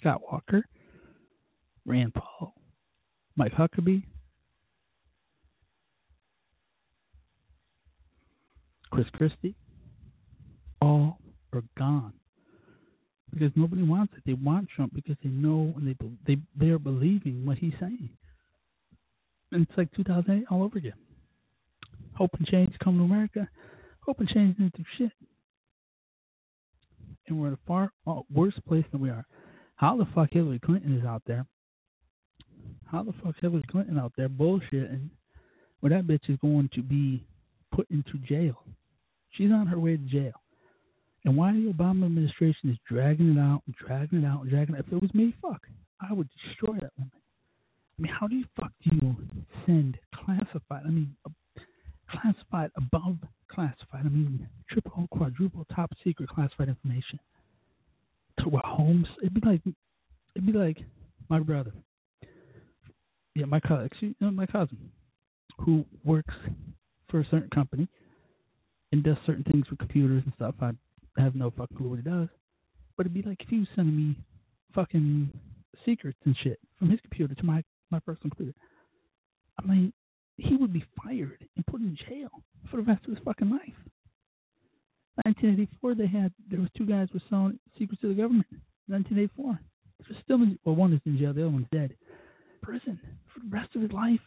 Scott Walker, Rand Paul, Mike Huckabee, Chris Christie. All are gone because nobody wants it. They want Trump because they know and they are believing what he's saying. And it's like 2008 all over again. Hope and change come to America. Hope and change didn't do shit. And we're in a far worse place than we are. How the fuck Hillary Clinton is out there? How the fuck Hillary Clinton out there bullshitting? Well, that bitch is going to be put into jail. She's on her way to jail. And why the Obama administration is dragging it out and dragging it out and dragging it out? If it was me, fuck, I would destroy that woman. I mean, how do you fuck do you send classified? I mean, classified, above classified, I mean, triple, quadruple, top secret classified information to what homes? It'd be like my brother, my cousin, who works for a certain company and does certain things with computers and stuff. I have no fucking clue what he does, but it'd be like if he was sending me fucking secrets and shit from his computer to my personal computer. I mean, he would be fired and put in jail for the rest of his fucking life. 1984, there was two guys who were selling secrets to the government. 1984, they're still in, well, one is in jail, the other one's dead. Prison for the rest of his life.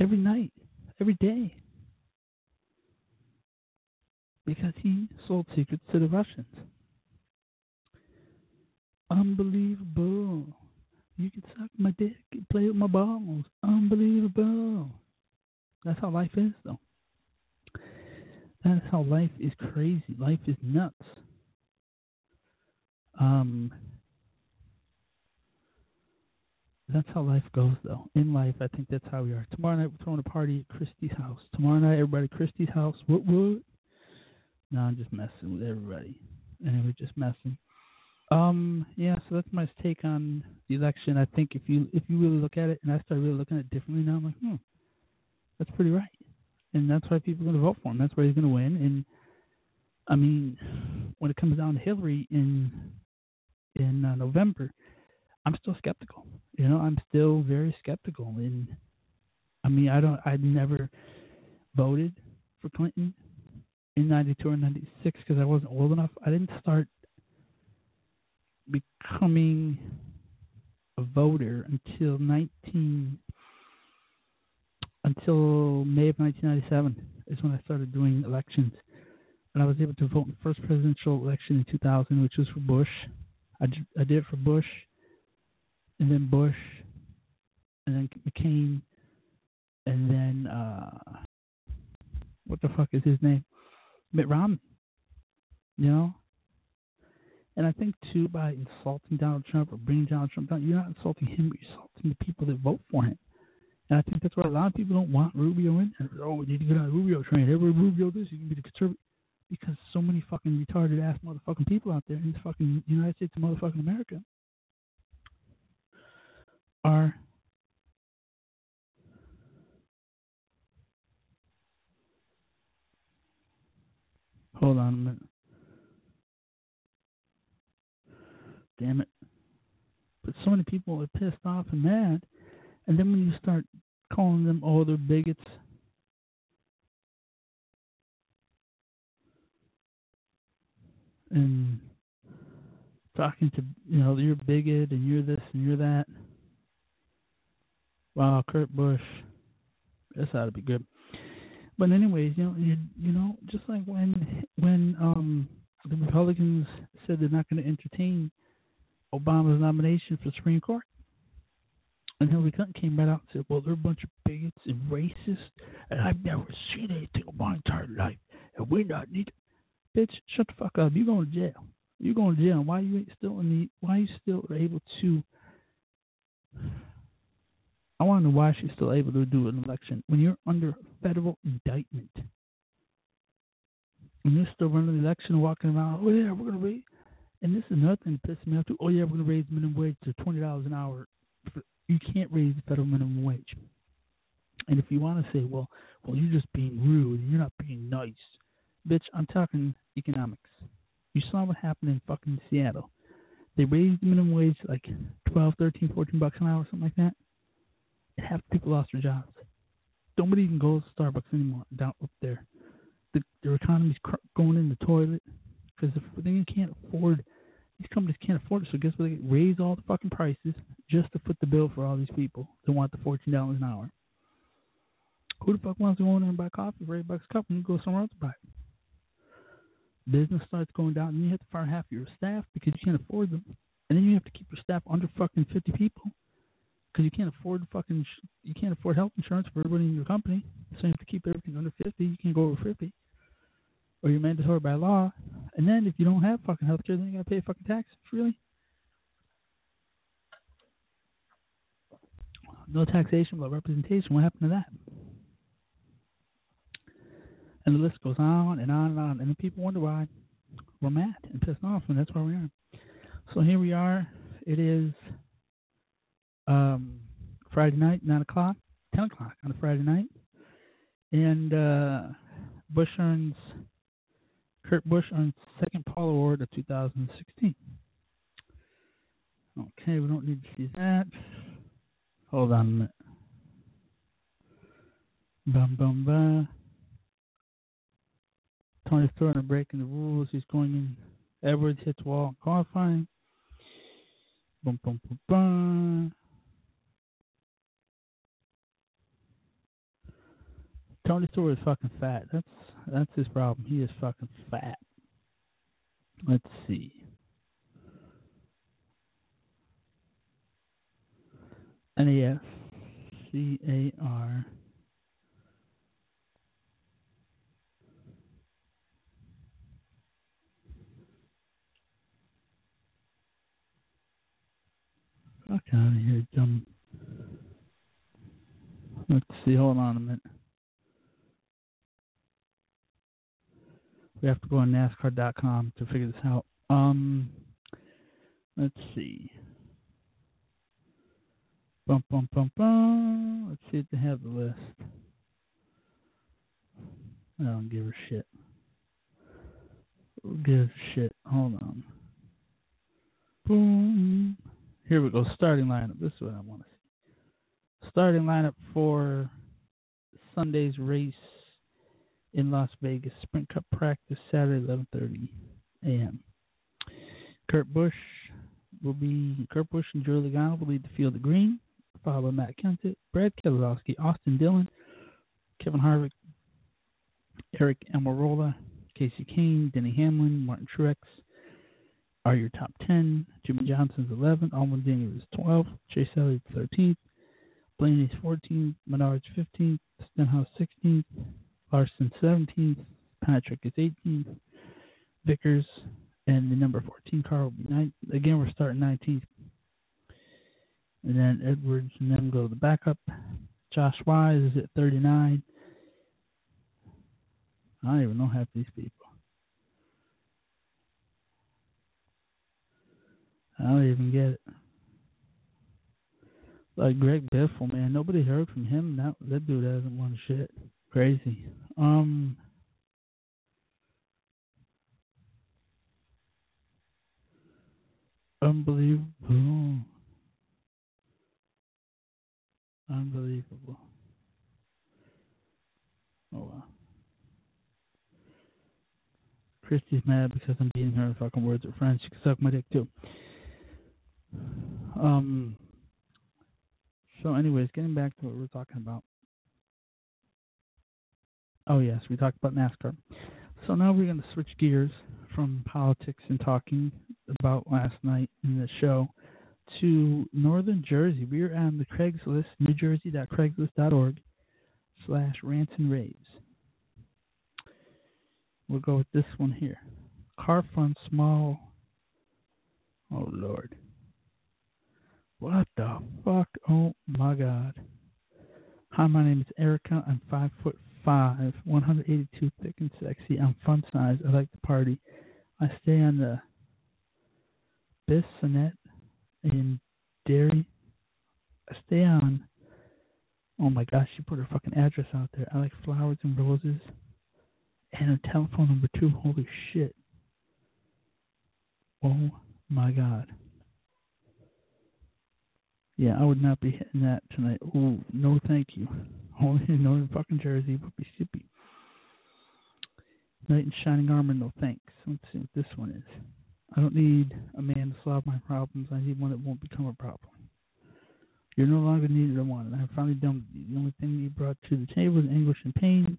Every night, every day, because he sold secrets to the Russians. Unbelievable. You can suck my dick and play with my balls. Unbelievable. That's how life is, though. That is how life is crazy. Life is nuts. That's how life goes, though. In life, I think that's how we are. Tomorrow night, we're throwing a party at Christie's house. Tomorrow night, everybody at Christie's house. What? No, I'm just messing with everybody. And we're just messing. Yeah, so that's my take on the election. I think if you really look at it, and I start really looking at it differently now, I'm like, that's pretty right. And that's why people are going to vote for him. That's why he's going to win. And, I mean, when it comes down to Hillary in November, I'm still skeptical. You know, I'm still very skeptical. And, I mean, I never voted for Clinton in 92 or 96 because I wasn't old enough. I didn't start becoming a voter until May of 1997 is when I started doing elections, and I was able to vote in the first presidential election in 2000, which was for Bush. I did it for Bush, and then Bush, and then McCain, and then what the fuck is his name? Mitt Romney. You know. And I think, too, by insulting Donald Trump or bringing Donald Trump down, you're not insulting him, but you're insulting the people that vote for him. And I think that's why a lot of people don't want Rubio in. And, we need to get on the Rubio train. Everybody Rubio this, you can be the conservative. Because so many fucking retarded-ass motherfucking people out there in the fucking United States of motherfucking America are – hold on a minute. Damn it. But so many people are pissed off and mad. And then when you start calling them, they're bigots. and talking to, you know, you're bigoted and you're this and you're that. Wow, Kurt Busch. This ought to be good. But anyways, you know, just like when the Republicans said they're not going to entertain Obama's nomination for Supreme Court, and Hillary Clinton came right out and said, well, they're a bunch of bigots and racists, and I've never seen anything in my entire life, and we not need it. Bitch, shut the fuck up. You're going to jail. You're going to jail. Why you ain't still why you still able to? I want to know why she's still able to do an election when you're under federal indictment. And you're still running the election, walking around. Oh yeah, we're going to raise. And this is another thing that pisses me off too. Oh yeah, we're going to raise minimum wage to $20 an hour. You can't raise the federal minimum wage. And if you want to say, well, you're just being rude and you're not being nice. Bitch, I'm talking economics. You saw what happened in fucking Seattle. They raised the minimum wage like $12, $13, $14 an hour, something like that. And half the people lost their jobs. Nobody even goes to Starbucks anymore down up there. Their economy's going in the toilet because they can't afford. These companies can't afford it, so guess what? They raise all the fucking prices just to foot the bill for all these people that want the $14 an hour. Who the fuck wants to go in there and buy coffee for $8 a cup and you go somewhere else to buy it? Business starts going down, and you have to fire half your staff because you can't afford them. And then you have to keep your staff under fucking 50 people because you can't afford you can't afford health insurance for everybody in your company. So you have to keep everything under 50. You can't go over 50, or you're mandatory by law. And then if you don't have fucking health care, then you got to pay fucking taxes. Really? No taxation without representation. What happened to that? And the list goes on and on and on. And the people wonder why we're mad and pissed off, and that's where we are. So here we are. It is Friday night, 10 o'clock on a Friday night. And Kurt Busch earns second Paul Award of 2016. Okay, we don't need to see that. Hold on a minute. Bum, bum, bum. Tony's throwing a break in the rules. He's going in. Edwards hits wall, qualifying. Boom, boom, boom, boom. Tony Stewart is fucking fat. That's his problem. He is fucking fat. Let's see. NASCAR. Fuck out of here, dumb. Let's see, hold on a minute. We have to go on NASCAR.com to figure this out. Let's see. Bum, bum, bum, bum. Let's see if they have the list. I don't give a shit. Who gives a shit? Hold on. Boom. Here we go, starting lineup. This is what I want to see. Starting lineup for Sunday's race in Las Vegas. Sprint Cup practice, Saturday, 11:30 a.m. Kurt Busch and Joey Logano will lead the field of green, followed by Matt Kenseth, Brad Keselowski, Austin Dillon, Kevin Harvick, Eric Almirola, Casey Kane, Denny Hamlin, Martin Truex, are your top 10. Jimmy Johnson's 11th. Allman Daniels is 12th. Chase Elliott's 13th. Blaney's 14th. Menard's 15th. Stenhouse 16th. Larson 17th. Patrick is 18th. Vickers and the number 14 car will be 9th. Again, we're starting 19th. And then Edwards and them go to the backup. Josh Wise is at 39. I don't even know half these people. I don't even get it. Like Greg Biffle, man. Nobody heard from him. That dude hasn't won shit. Crazy. Unbelievable. Oh, wow. Christy's mad because I'm beating her in fucking words with friends. She can suck my dick too. So anyways, getting back to what we were talking about. Oh yes, we talked about NASCAR. So now we're going to switch gears from politics and talking about last night in the show to Northern Jersey. We are on the Craigslist, newjersey.craigslist.org/rants and raves. We'll go with this one here. Car fund small. Oh, Lord. What the fuck? Oh, my God. Hi, my name is Erica. I'm 5'5", 182, thick and sexy. I'm fun size. I like to party. I stay on the Bissonnette in Derry. I stay on. Oh, my gosh. She put her fucking address out there. I like flowers and roses. And her telephone number too. Holy shit. Oh, my God. Yeah, I would not be hitting that tonight. Oh, no thank you. Only in Northern fucking Jersey would be sippy. Knight in shining armor, no thanks. Let's see what this one is. I don't need a man to solve my problems. I need one that won't become a problem. You're no longer needed or wanted. I'm finally done with you. The only thing you brought to the table is anguish and pain.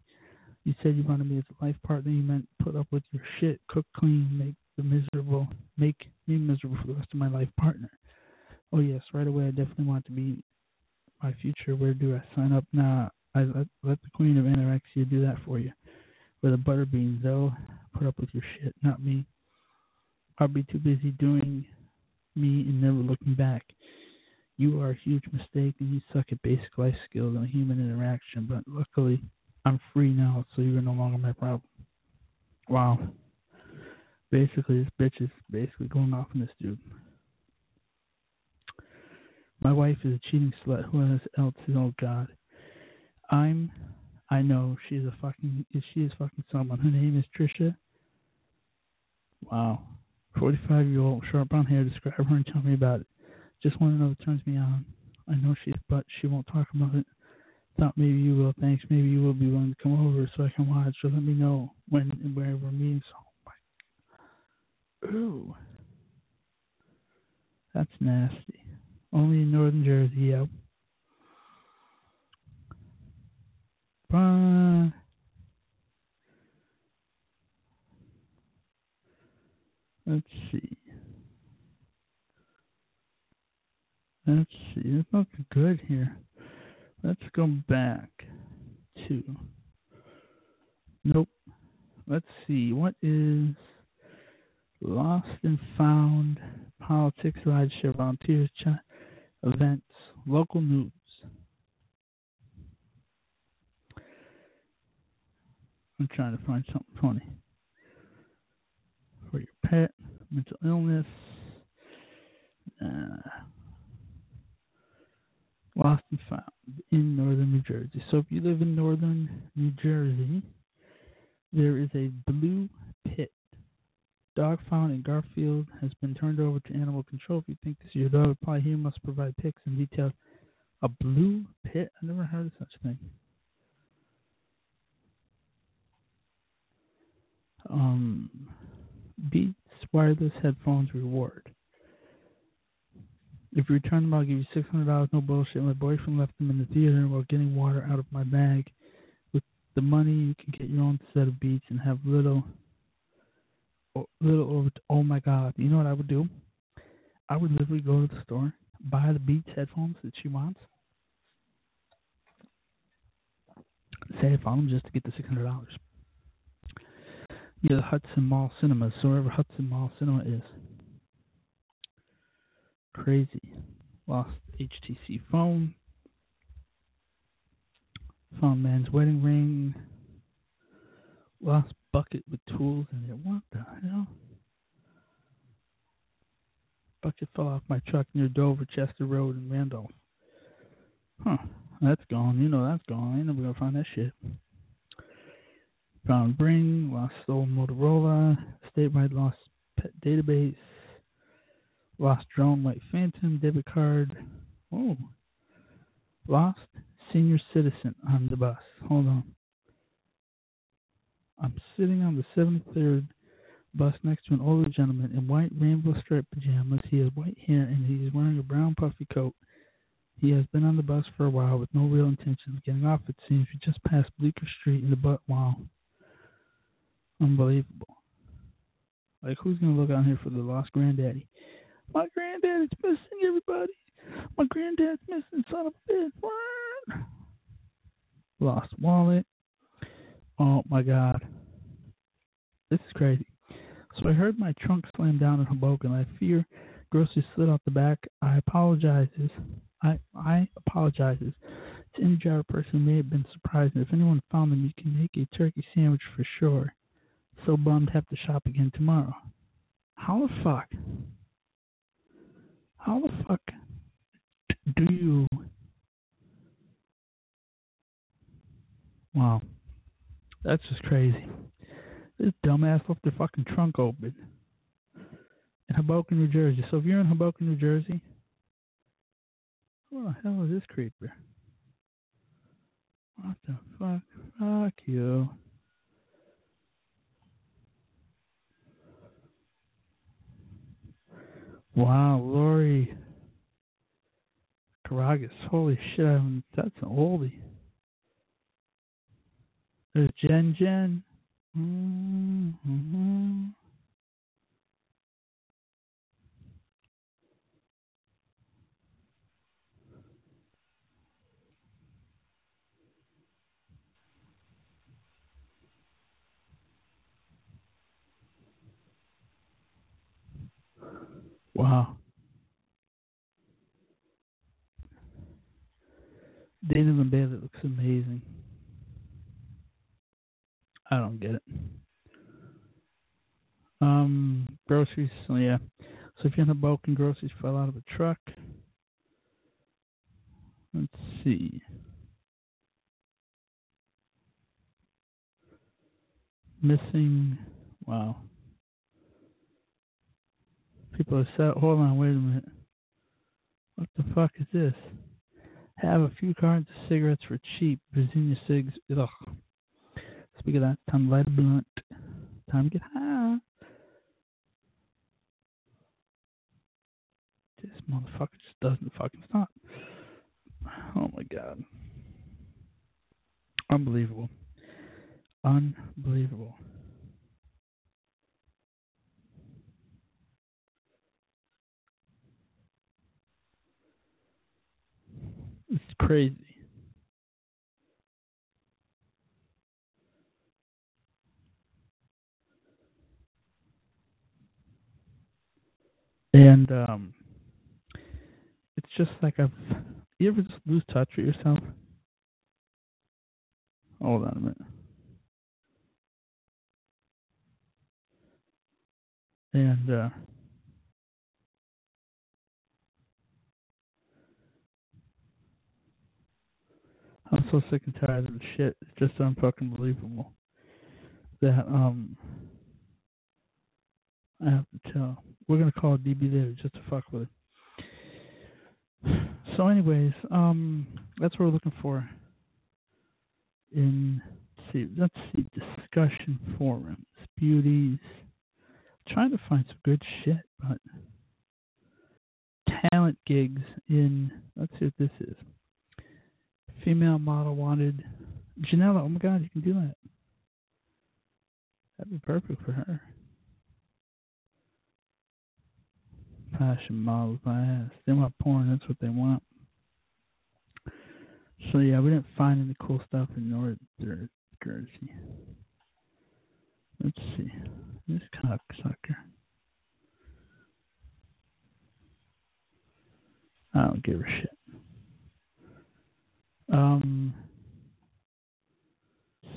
You said you wanted me as a life partner. You meant put up with your shit, cook clean, make me miserable for the rest of my life partner. Oh, yes, right away, I definitely want to be my future. Where do I sign up? Nah, I let the queen of anorexia do that for you. With a butterbean, though, put up with your shit, not me. I'll be too busy doing me and never looking back. You are a huge mistake, and you suck at basic life skills and human interaction, but luckily, I'm free now, so you're no longer my problem. Wow. Basically, this bitch is basically going off on this dude. My wife is a cheating slut who has else's. Oh God. I know she is fucking someone. Her name is Trisha. Wow. 45-year-old, short brown hair. Describe her and tell me about it. Just want to know what turns me on. I know she's but she won't talk about it. Thought maybe you will. Thanks. Maybe you will be willing to come over so I can watch. So let me know when and where we're meeting. So, ooh, that's nasty. Only in Northern Jersey. Yep. Bye. Let's see. There's nothing good here. Let's go back to, nope, let's see, what is lost and found, politics, rideshare, volunteers, events, local news. I'm trying to find something funny. For your pet, mental illness, lost and found in northern New Jersey. So if you live in northern New Jersey, there is a blue pit. Dog found in Garfield has been turned over to animal control. If you think this is your dog, apply here. Must provide pics and details. A blue pit? I never heard of such a thing. Beats wireless headphones reward. If you return them, I'll give you $600. No bullshit. My boyfriend left them in the theater while getting water out of my bag. With the money, you can get your own set of beats and have little over. Oh my God! You know what I would do? I would literally go to the store, buy the Beats headphones that she wants. Say I found them just to get the $600. Near the Hudson Mall Cinemas, so wherever Hudson Mall Cinema is. Crazy. Lost HTC phone. Found man's wedding ring. Lost bucket with tools in it. What the hell? Bucket fell off my truck near Dover, Chester Road, and Randolph. Huh. That's gone. You know that's gone. I ain't never gonna find that shit. Found ring. Lost stolen Motorola. Statewide lost pet database. Lost drone, white phantom, debit card. Oh. Lost senior citizen on the bus. Hold on. I'm sitting on the 73rd bus next to an older gentleman in white rainbow-striped pajamas. He has white hair and he is wearing a brown puffy coat. He has been on the bus for a while with no real intentions of getting off, it seems. We just passed Bleecker Street in the butt. Wow. Unbelievable. Like, who's going to look out here for the lost granddaddy? My granddaddy's missing, everybody. My granddad's missing, son of a bitch. What? Lost wallet. Oh, my God. This is crazy. So I heard my trunk slam down in Hoboken. I fear groceries slid out the back. I apologizes to any driver person who may have been surprised. And if anyone found them, you can make a turkey sandwich for sure. So bummed, have to shop again tomorrow. How the fuck do you? Wow, that's just crazy. This dumbass left their fucking trunk open in Hoboken, New Jersey. So if you're in Hoboken, New Jersey, what the hell is this creeper? What the fuck? Fuck you. Wow, Lori Karagas. Holy shit, that's an oldie. There's Jen. Mm-hmm. Wow. David and Bailey looks amazing. I don't get it. Groceries, yeah. So if you're in a bulk and groceries fell out of a truck. Let's see. Missing. Wow. People are set. Hold on, wait a minute. What the fuck is this? Have a few cartons of cigarettes for cheap. Virginia cigs. Ugh. Speak of that, time to light a blunt. Time to get high. This motherfucker just doesn't fucking stop. Oh my God. Unbelievable. It's crazy. And it's just like you ever just lose touch with yourself? Hold on a minute. And I'm so sick and tired of the shit. It's just unfucking believable that I have to tell. We're gonna call DB later just to fuck with it. So, anyways, that's what we're looking for. Let's see, discussion forums, beauties. I'm trying to find some good shit, but talent gigs in. Let's see what this is. Female model wanted. Janella, oh my God, you can do that. That'd be perfect for her. Fashion models, my ass. They want porn, that's what they want. So yeah, we didn't find any cool stuff in North Jersey. Let's see. This cocksucker. I don't give a shit. Let's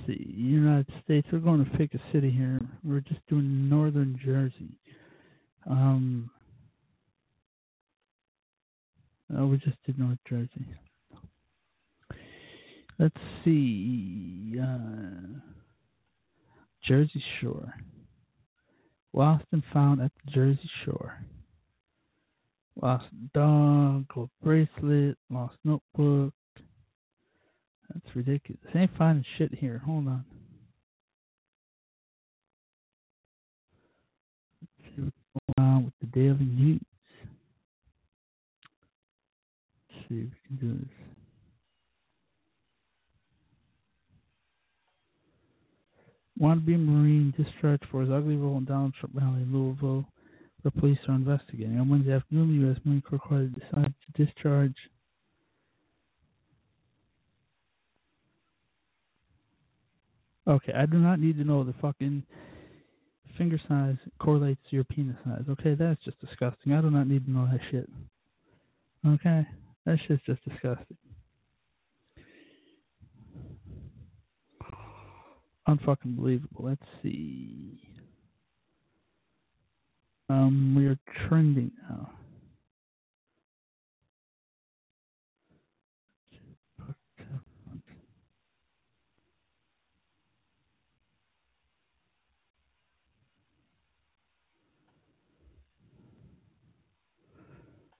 see, United States. We're going to pick a city here. We're just doing northern Jersey. Oh, we just did North Jersey. Let's see, Jersey Shore. Lost and found at the Jersey Shore. Lost dog, gold bracelet, lost notebook. That's ridiculous. They ain't finding shit here. Hold on. with the daily news. Let's see if we can do this. Want to be a Marine discharged for his ugly role in Donald Trump rally in Louisville, where police are investigating. On Wednesday afternoon, the U.S. Marine Corps decided to discharge okay, I do not need to know the fucking finger size correlates to your penis size. Okay, that's just disgusting. I do not need to know that shit. Okay, that shit's just disgusting. Unfucking believable. Let's see. We are trending now.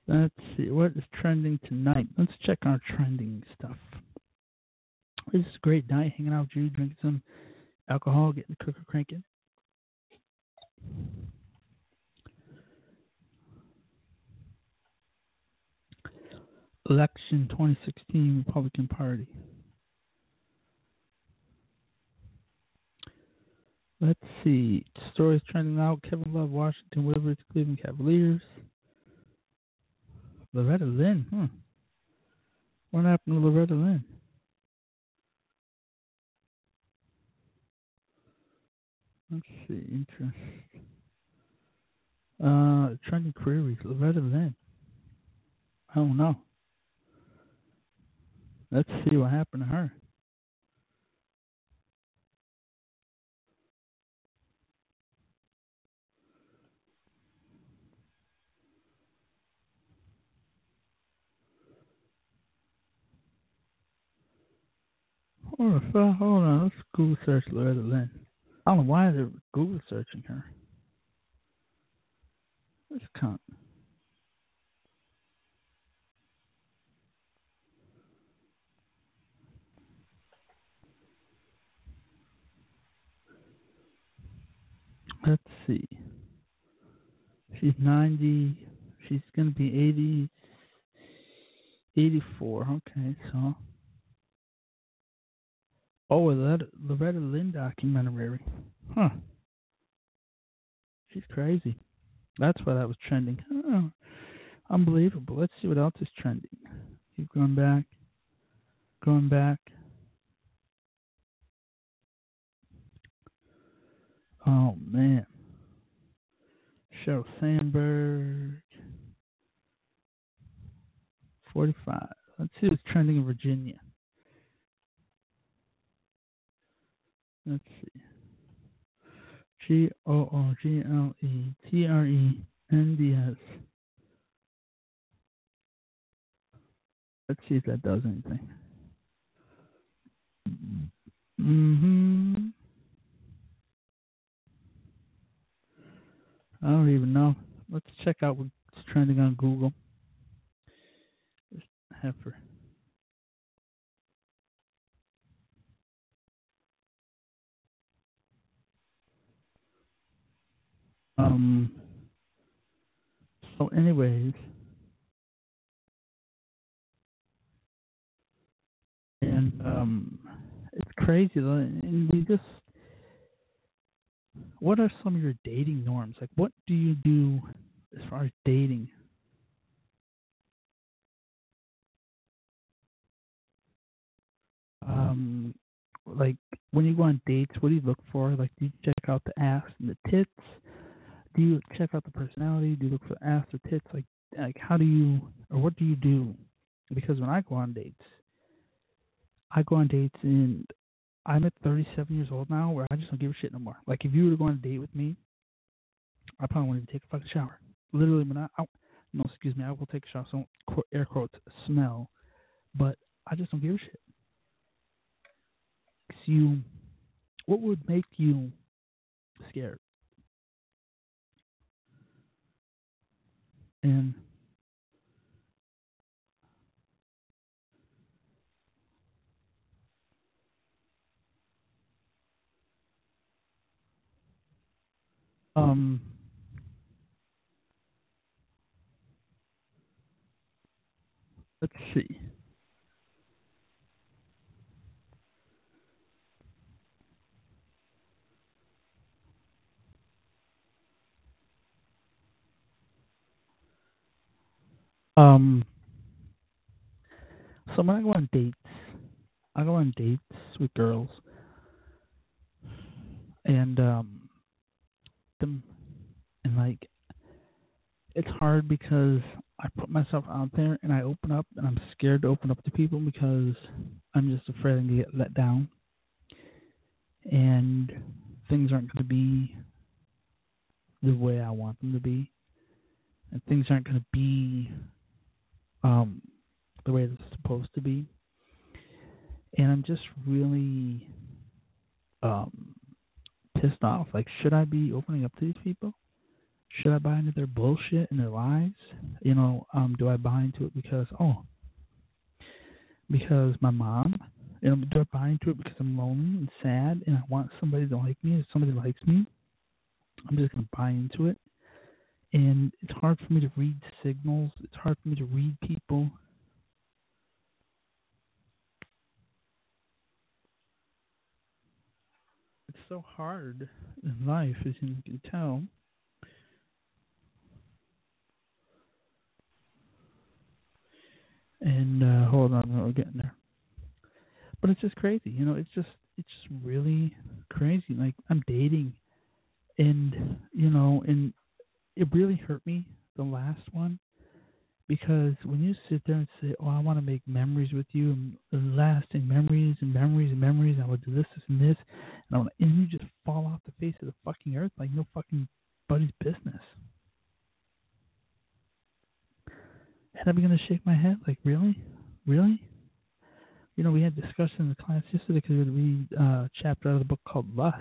Let's see, what is trending tonight? Let's check our trending stuff. This is a great night, hanging out with you, drinking some alcohol, getting the cooker cranking. Election 2016 Republican Party. Let's see, stories trending out. Kevin Love, Washington Wizards, Cleveland Cavaliers. Loretta Lynn, What happened to Loretta Lynn? Let's see, interesting. Trending queries, Loretta Lynn. I don't know. Let's see what happened to her. Hold on, let's Google search Loretta Lynn. I don't know why they're Google searching her. This cunt. Let's see. She's 90. She's going to be 80. 84. Okay, so. Oh, the Loretta Lynn documentary. Huh. She's crazy. That's why that was trending. Oh, unbelievable. Let's see what else is trending. Keep going back. Oh, man. Sheryl Sandberg. 45. Let's see what's trending in Virginia. Let's see. GOOGLETRENDS. Let's see if that does anything. I don't even know. Let's check out what's trending on Google. Just heifer. So anyways, and it's crazy, and we just, what are some of your dating norms? Like, what do you do as far as dating? Like, when you go on dates, what do you look for? Like, do you check out the ass and the tits? Do you check out the personality? Do you look for ass or tits? Like how do you, or what do you do? Because when I go on dates, and I'm at 37 years old now, where I just don't give a shit no more. Like, if you were to go on a date with me, I probably wouldn't even take a fucking shower. Literally, when I will take a shower, so I don't, air quotes, smell, but I just don't give a shit. What would make you scared? And So when I go on dates, I go on dates with girls, and like it's hard because I put myself out there and I open up, and I'm scared to open up to people because I'm just afraid I'm going to get let down and things aren't going to be the way I want them to be, and things aren't going to be the way it's supposed to be. And I'm just really pissed off. Like, should I be opening up to these people? Should I buy into their bullshit and their lies? You know, do I buy into it because my mom? You know, do I buy into it because I'm lonely and sad and I want somebody to like me? If somebody likes me, I'm just going to buy into it. And it's hard for me to read signals. It's hard for me to read people. It's so hard in life, as you can tell. And hold on, we're getting there. But it's just crazy, you know. It's just really crazy. Like, I'm dating, and you know, and it really hurt me the last one, because when you sit there and say, "Oh, I want to make memories with you, and lasting memories and memories and memories," and I want to do this, this, and this, and I want, and you just fall off the face of the fucking earth like no fucking buddy's business. And I'm going to shake my head like, really? Really? You know, we had discussion in the class yesterday because we would read a chapter out of the book called Lust.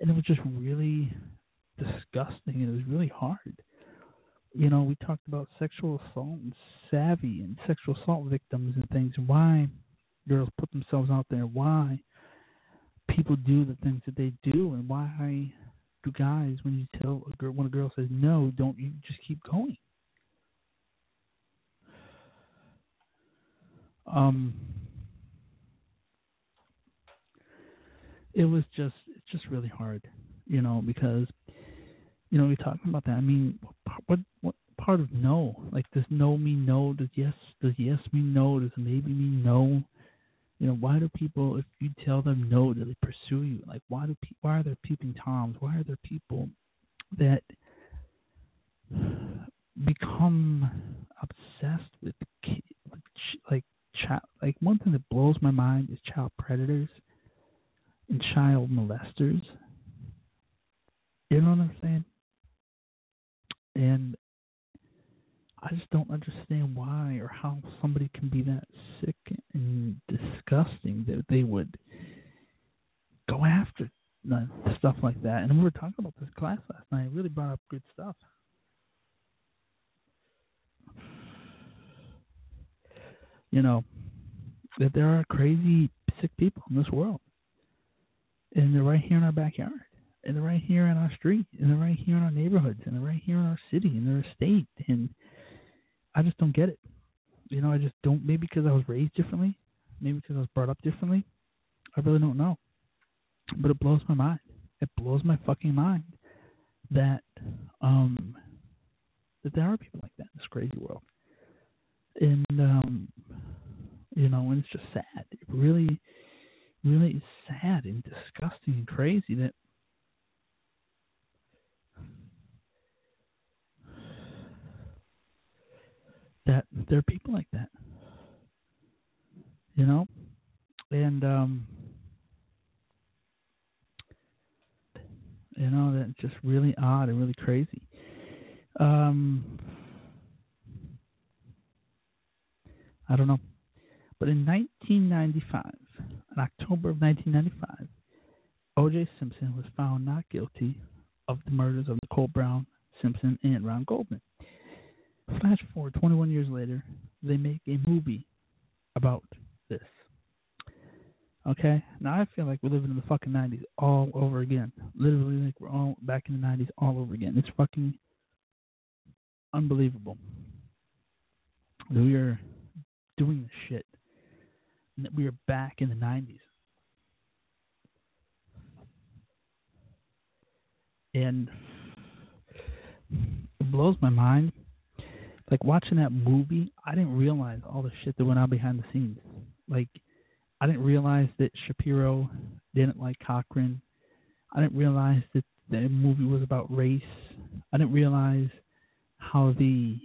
And it was just really disgusting, and it was really hard. You know, we talked about sexual assault and savvy and sexual assault victims and things, and why girls put themselves out there, why people do the things that they do, and why do guys, when you tell a girl, when a girl says no, don't you just keep going? It was just, it's just really hard, you know, because, you know, we're talking about that. I mean, what part of no? Like, does no mean no? Does yes mean no? Does maybe mean no? You know, why do people, if you tell them no, do they pursue you? Like, why are there peeping toms? Why are there people that become obsessed with kids? Like one thing that blows my mind is child predators and child molesters. You know what I'm saying? And I just don't understand why or how somebody can be that sick and disgusting that they would go after stuff like that. And we were talking about this class last night. It really brought up good stuff. You know, that there are crazy, sick people in this world. And they're right here in our backyard. And they're right here in our street. And they're right here in our neighborhoods. And they're right here in our city and their state. And I just don't get it. You know, I just don't. Maybe because I was raised differently. Maybe because I was brought up differently. I really don't know. But it blows my mind. It blows my fucking mind that, that there are people like that in this crazy world. And, you know, and it's just sad. It really, really is sad and disgusting and crazy that there are people like that, you know? And, you know, that's just really odd and really crazy. I don't know. But in 1995, in October of 1995, O.J. Simpson was found not guilty of the murders of Nicole Brown Simpson and Ron Goldman. Flash forward 21 years later, they make a movie about this. Okay? Now, I feel like we're living in the fucking 90s all over again. Literally, like we're all back in the 90s all over again. It's fucking unbelievable that we are doing this shit, and that we are back in the 90s. And it blows my mind Like, watching that movie, I didn't realize all the shit that went on behind the scenes. Like, I didn't realize that Shapiro didn't like Cochran. I didn't realize that the movie was about race. I didn't realize how the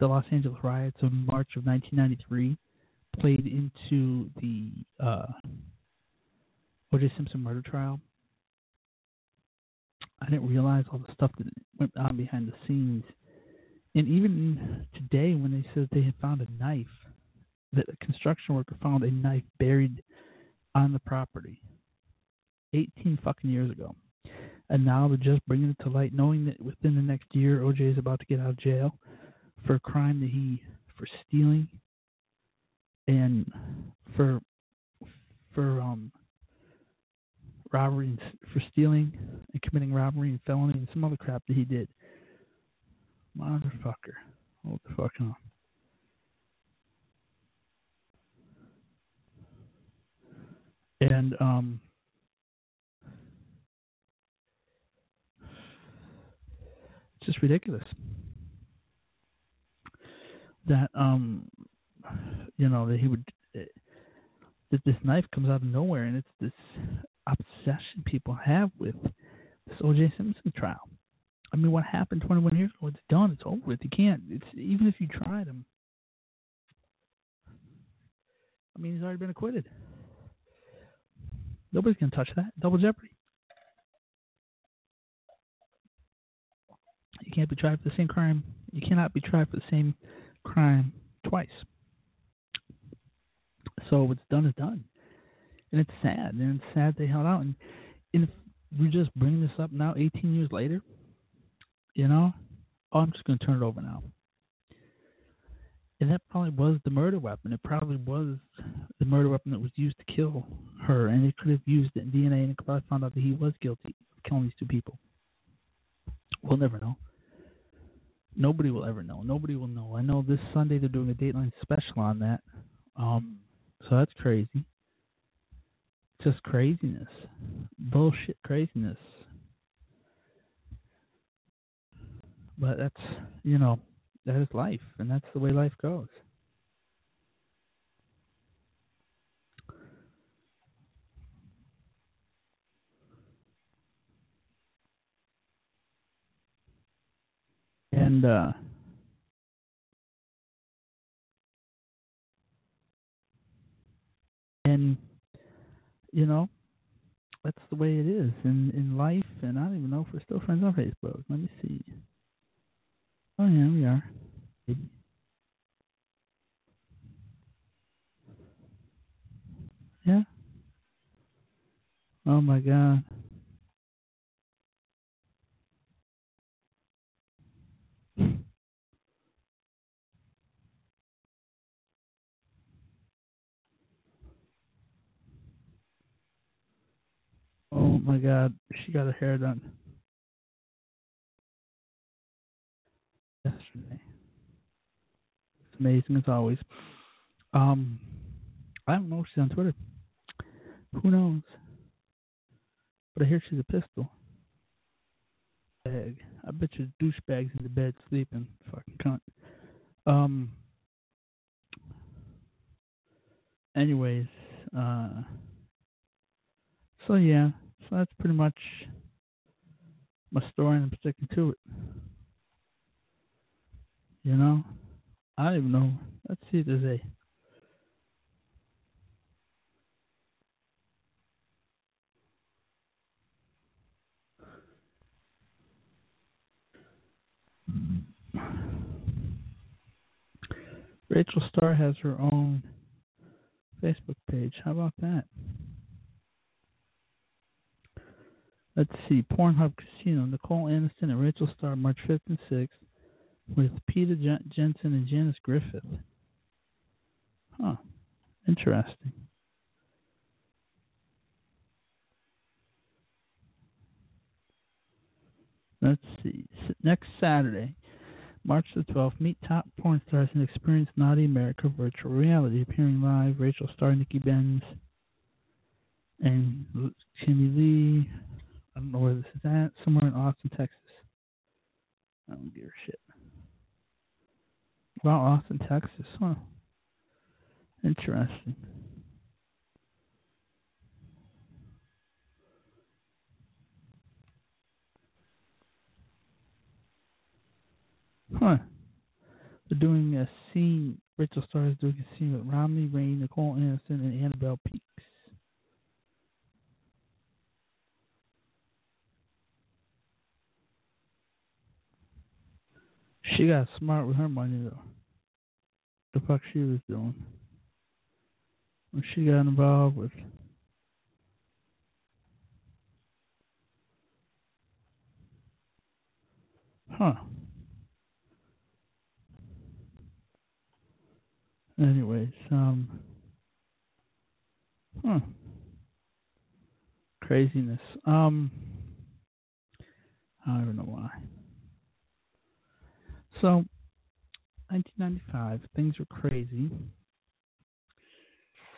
Los Angeles riots of March of 1993 played into the O.J. Simpson murder trial. I didn't realize all the stuff that went on behind the scenes. And even today, when they said they had found a knife, that a construction worker found a knife buried on the property 18 fucking years ago. And now they're just bringing it to light, knowing that within the next year, OJ is about to get out of jail for a crime that for stealing and for robbery, and for stealing and committing robbery and felony and some other crap that he did. Motherfucker. Hold the fuck on. And, it's just ridiculous that, that he would, that this knife comes out of nowhere, and it's this obsession people have with this O.J. Simpson trial. I mean, what happened 21 years ago? It's done. It's over with. You can't. It's even if you tried him. I mean, he's already been acquitted. Nobody's going to touch that. Double jeopardy. You can't be tried for the same crime. You cannot be tried for the same crime twice. So what's done is done. And it's sad. And it's sad they held out. And if we just bring this up now, 18 years later, you know, oh, I'm just going to turn it over now. And that probably was the murder weapon. It probably was the murder weapon that was used to kill her. And it could have used it in DNA, and it could have found out that he was guilty of killing these two people. We'll never know. Nobody will ever know. Nobody will know. I know this Sunday they're doing a Dateline special on that. So that's crazy. Just craziness. Bullshit craziness. But that's, you know, that is life, and that's the way life goes. And, you know, that's the way it is in life, and I don't even know if we're still friends on Facebook. Let me see. Oh, yeah, we are. Yeah. Oh, my God. Oh, my God. She got her hair done. Yesterday. It's amazing as always. I don't know if she's on Twitter. Who knows? But I hear she's a pistol. Bag. I bet you douchebags in the bed sleeping. Fucking cunt. Anyways, so yeah, so that's pretty much my story, and I'm sticking to it. You know, I don't even know. Let's see if there's a. Rachel Starr has her own Facebook page. How about that? Let's see. Pornhub Casino. Nicole Aniston and Rachel Starr, March 5th and 6th. With Peter Jensen and Janice Griffith. Huh. Interesting. Let's see. Next Saturday, March the 12th, meet top porn stars and experience Naughty America virtual reality. Appearing live, Rachel Starr, Nikki Benz, and Jimmy Lee. I don't know where this is at. Somewhere in Austin, Texas. I don't give a shit. Wow, Austin, Texas, huh? Interesting. Huh. They're doing a scene. Rachel Starr is doing a scene with Romney, Rain, Nicole Anderson, and Annabelle Peaks. She got smart with her money, though. The fuck she was doing when she got involved with. Huh. Anyways, huh. Craziness. I don't know why. So, 1995, things were crazy. Let's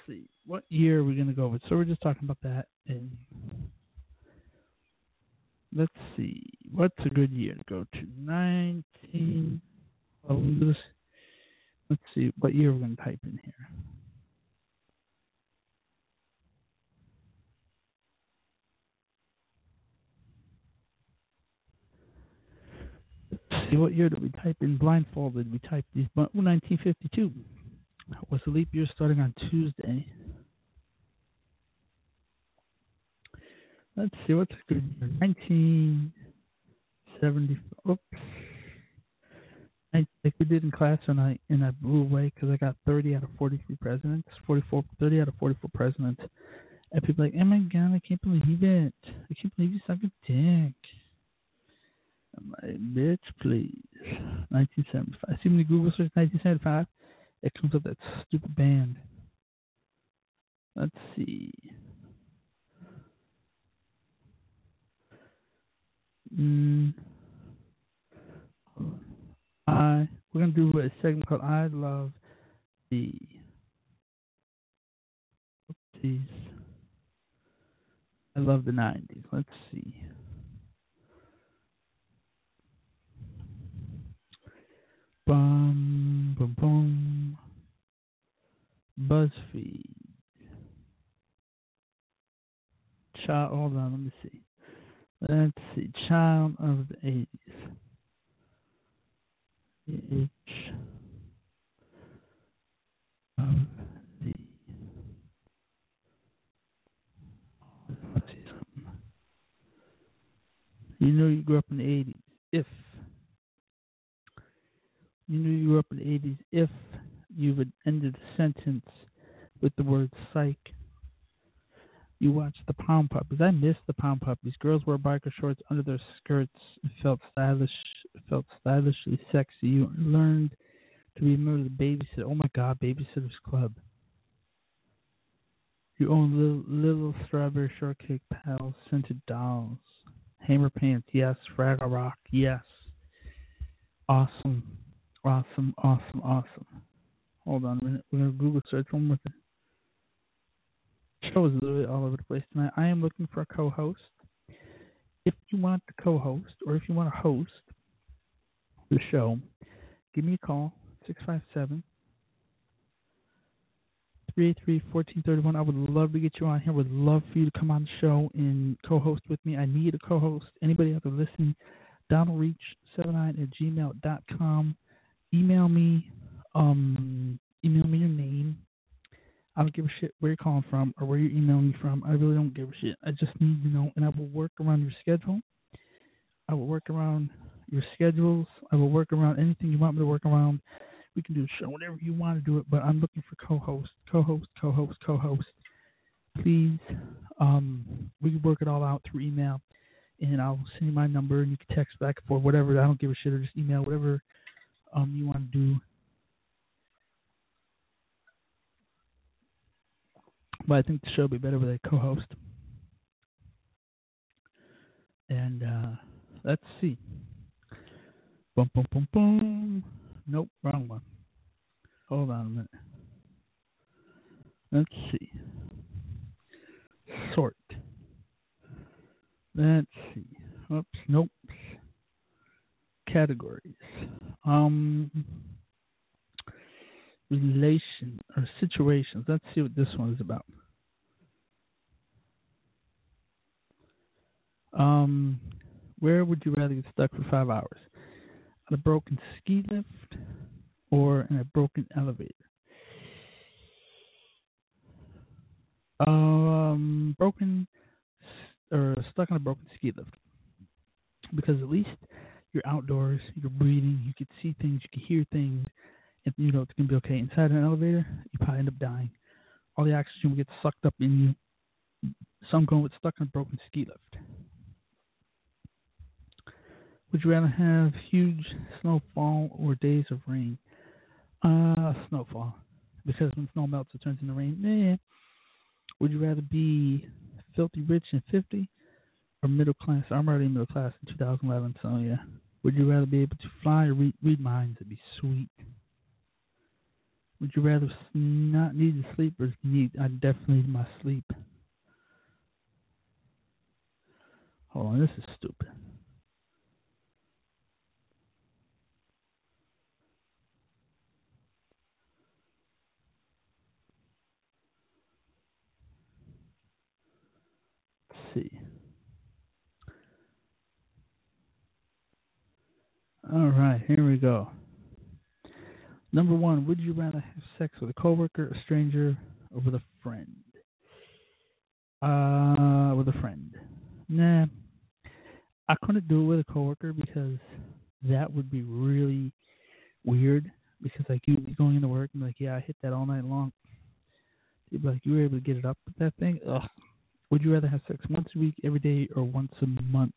see, what year are we going to go with? So we're just talking about that. And let's see, what's a good year to go to? Let's see what year we're going to type in here. Let's see, what year did we type in blindfolded? We typed these, but 1952 was the leap year starting on Tuesday. Let's see, what's a good year? 1974. Oops. Like we did in class, and I blew away because I got 30 out of 44 presidents. And people are like, oh my God, I can't believe it. I can't believe you suck a dick. I'm like, bitch, please. 1975. See when you Google search 1975, it comes up that stupid band. Let's see. We're going to do a segment called I Love the Oopsies. I Love the 90s. Let's see. Boom, boom, boom. BuzzFeed. Child, hold on, let me see. Let's see. Child of the 80s. H of the You know you grew up in the 80s if you knew you grew up in the 80s if you would ended the sentence with the word psych. You watched the Pound Puppies. I miss the Pound Puppies. Girls wore biker shorts under their skirts and felt stylishly sexy. You learned to be a member of the babysitter. Oh my God, Babysitter's Club. Your own little strawberry shortcake pals, scented dolls. Hammer pants, yes. Fraggle Rock, yes. Awesome. Awesome, awesome, awesome. Hold on a minute. We're going to Google search one more thing. Show is literally all over the place tonight. I am looking for a co-host. If you want to co-host or if you want to host the show, give me a call, 657-383-1431. I would love to get you on here. Would love for you to come on the show and co-host with me. I need a co-host. Anybody out there listening, donaldreach79@gmail.com. Email me your name. I don't give a shit where you're calling from or where you're emailing me from. I really don't give a shit. I just need to know, and I will work around your schedule. I will work around your schedules. I will work around anything you want me to work around. We can do the show whenever you want to do it, but I'm looking for co-host. Please, we can work it all out through email, and I'll send you my number, and you can text back and forth, whatever. I don't give a shit, or just email, whatever you want to do. But I think the show would be better with a co-host. And let's see. Boom, boom, boom, boom. Nope, wrong one. Hold on a minute. Let's see. Sort. Let's see. Oops, nope. Categories. relation or situations. Let's see what this one is about. Where would you rather get stuck for 5 hours? On a broken ski lift or in a broken elevator? Broken or stuck on a broken ski lift. Because at least you're outdoors, you're breathing, you can see things, you can hear things, and you know it's going to be okay. Inside an elevator, you probably end up dying. All the oxygen will get sucked up in you. So I'm going with stuck on a broken ski lift. Would you rather have huge snowfall or days of rain? Snowfall. Because when snow melts, it turns into rain. Yeah. Would you rather be filthy rich in 50 or middle class? I'm already middle class in 2011, so yeah. Would you rather be able to fly or read minds? That'd be sweet. Would you rather not need to sleep or need? I definitely need my sleep. Hold on, this is stupid. All right, here we go. Number one, would you rather have sex with a coworker, a stranger, or with a friend? With a friend. Nah, I couldn't do it with a coworker because that would be really weird. Because like you'd be going into work and be like, yeah, I hit that all night long. You'd be like, you were able to get it up with that thing. Ugh. Would you rather have sex once a week, every day, or once a month?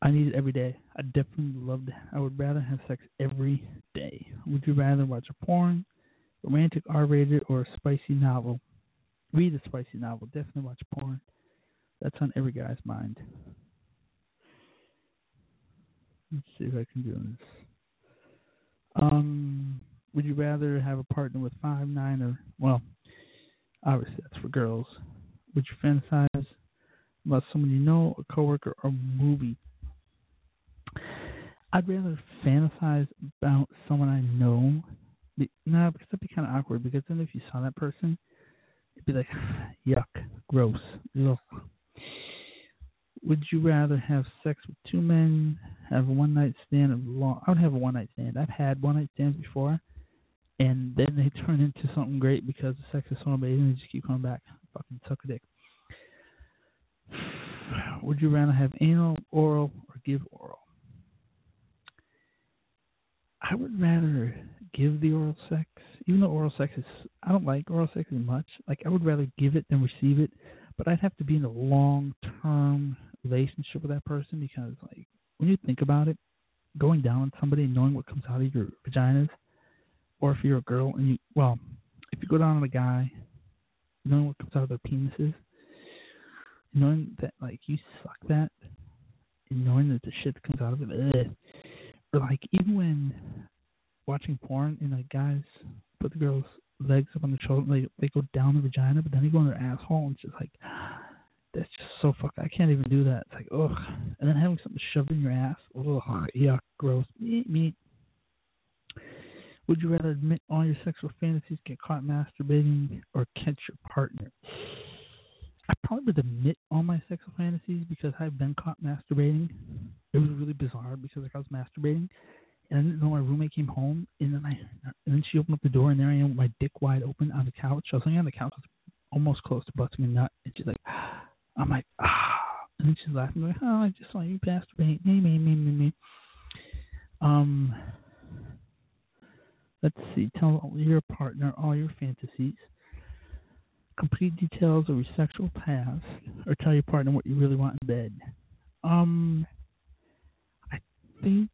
I need it every day. I definitely loved it. I would rather have sex every day. Would you rather watch a porn, romantic R-rated, or a spicy novel? Read a spicy novel. Definitely watch porn. That's on every guy's mind. Let's see if I can do this. Would you rather have a partner with 5'9" or, well, obviously, that's for girls. Would you fantasize about someone you know, a coworker, or a movie? I'd rather fantasize about someone I know. No, because that'd be kind of awkward. Because then if you saw that person, it'd be like, yuck, gross. Look. Would you rather have sex with two men, have a one-night stand? I would have a one-night stand. I've had one-night stands before. And then they turn into something great because the sex is so amazing, they just keep coming back. Fucking suck a dick. Would you rather have anal, oral, or give oral? I would rather give the oral sex, even though oral sex is, I don't like oral sex as much. Like, I would rather give it than receive it, but I'd have to be in a long-term relationship with that person because, like, when you think about it, going down on somebody and knowing what comes out of your vaginas, or if you're a girl and you, well, if you go down on a guy, knowing what comes out of their penises, knowing that, like, you suck that, and knowing that the shit comes out of it, or, like, even when watching porn and, like, guys put the girl's legs up on the shoulder, they go down the vagina, but then they go on their asshole, and it's just like, that's just so fucked. I can't even do that. It's like, ugh. And then having something shoved in your ass, ugh, yuck, gross, meat. Would you rather admit all your sexual fantasies, get caught masturbating, or catch your partner? I probably would admit all my sexual fantasies because I've been caught masturbating. It was really bizarre because like I was masturbating, and I didn't know my roommate came home, and then she opened up the door, and there I am with my dick wide open on the couch. I was laying on the couch, I was almost close to busting a nut, and she's like, I'm like, ah, and then she's laughing, like, oh, I just saw you masturbating, me. Let's see, tell your partner all your fantasies, complete details of your sexual past, or tell your partner what you really want in bed. I think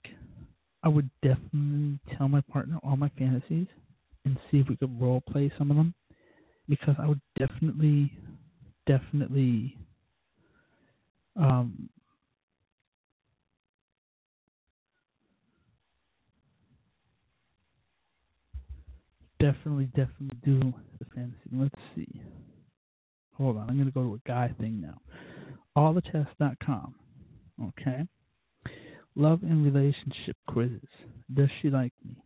I would definitely tell my partner all my fantasies and see if we could role play some of them, because I would definitely Definitely do the fantasy. Let's see. Hold on. I'm going to go to a guy thing now. Allthetest.com. Okay. Love and relationship quizzes. Does she like me?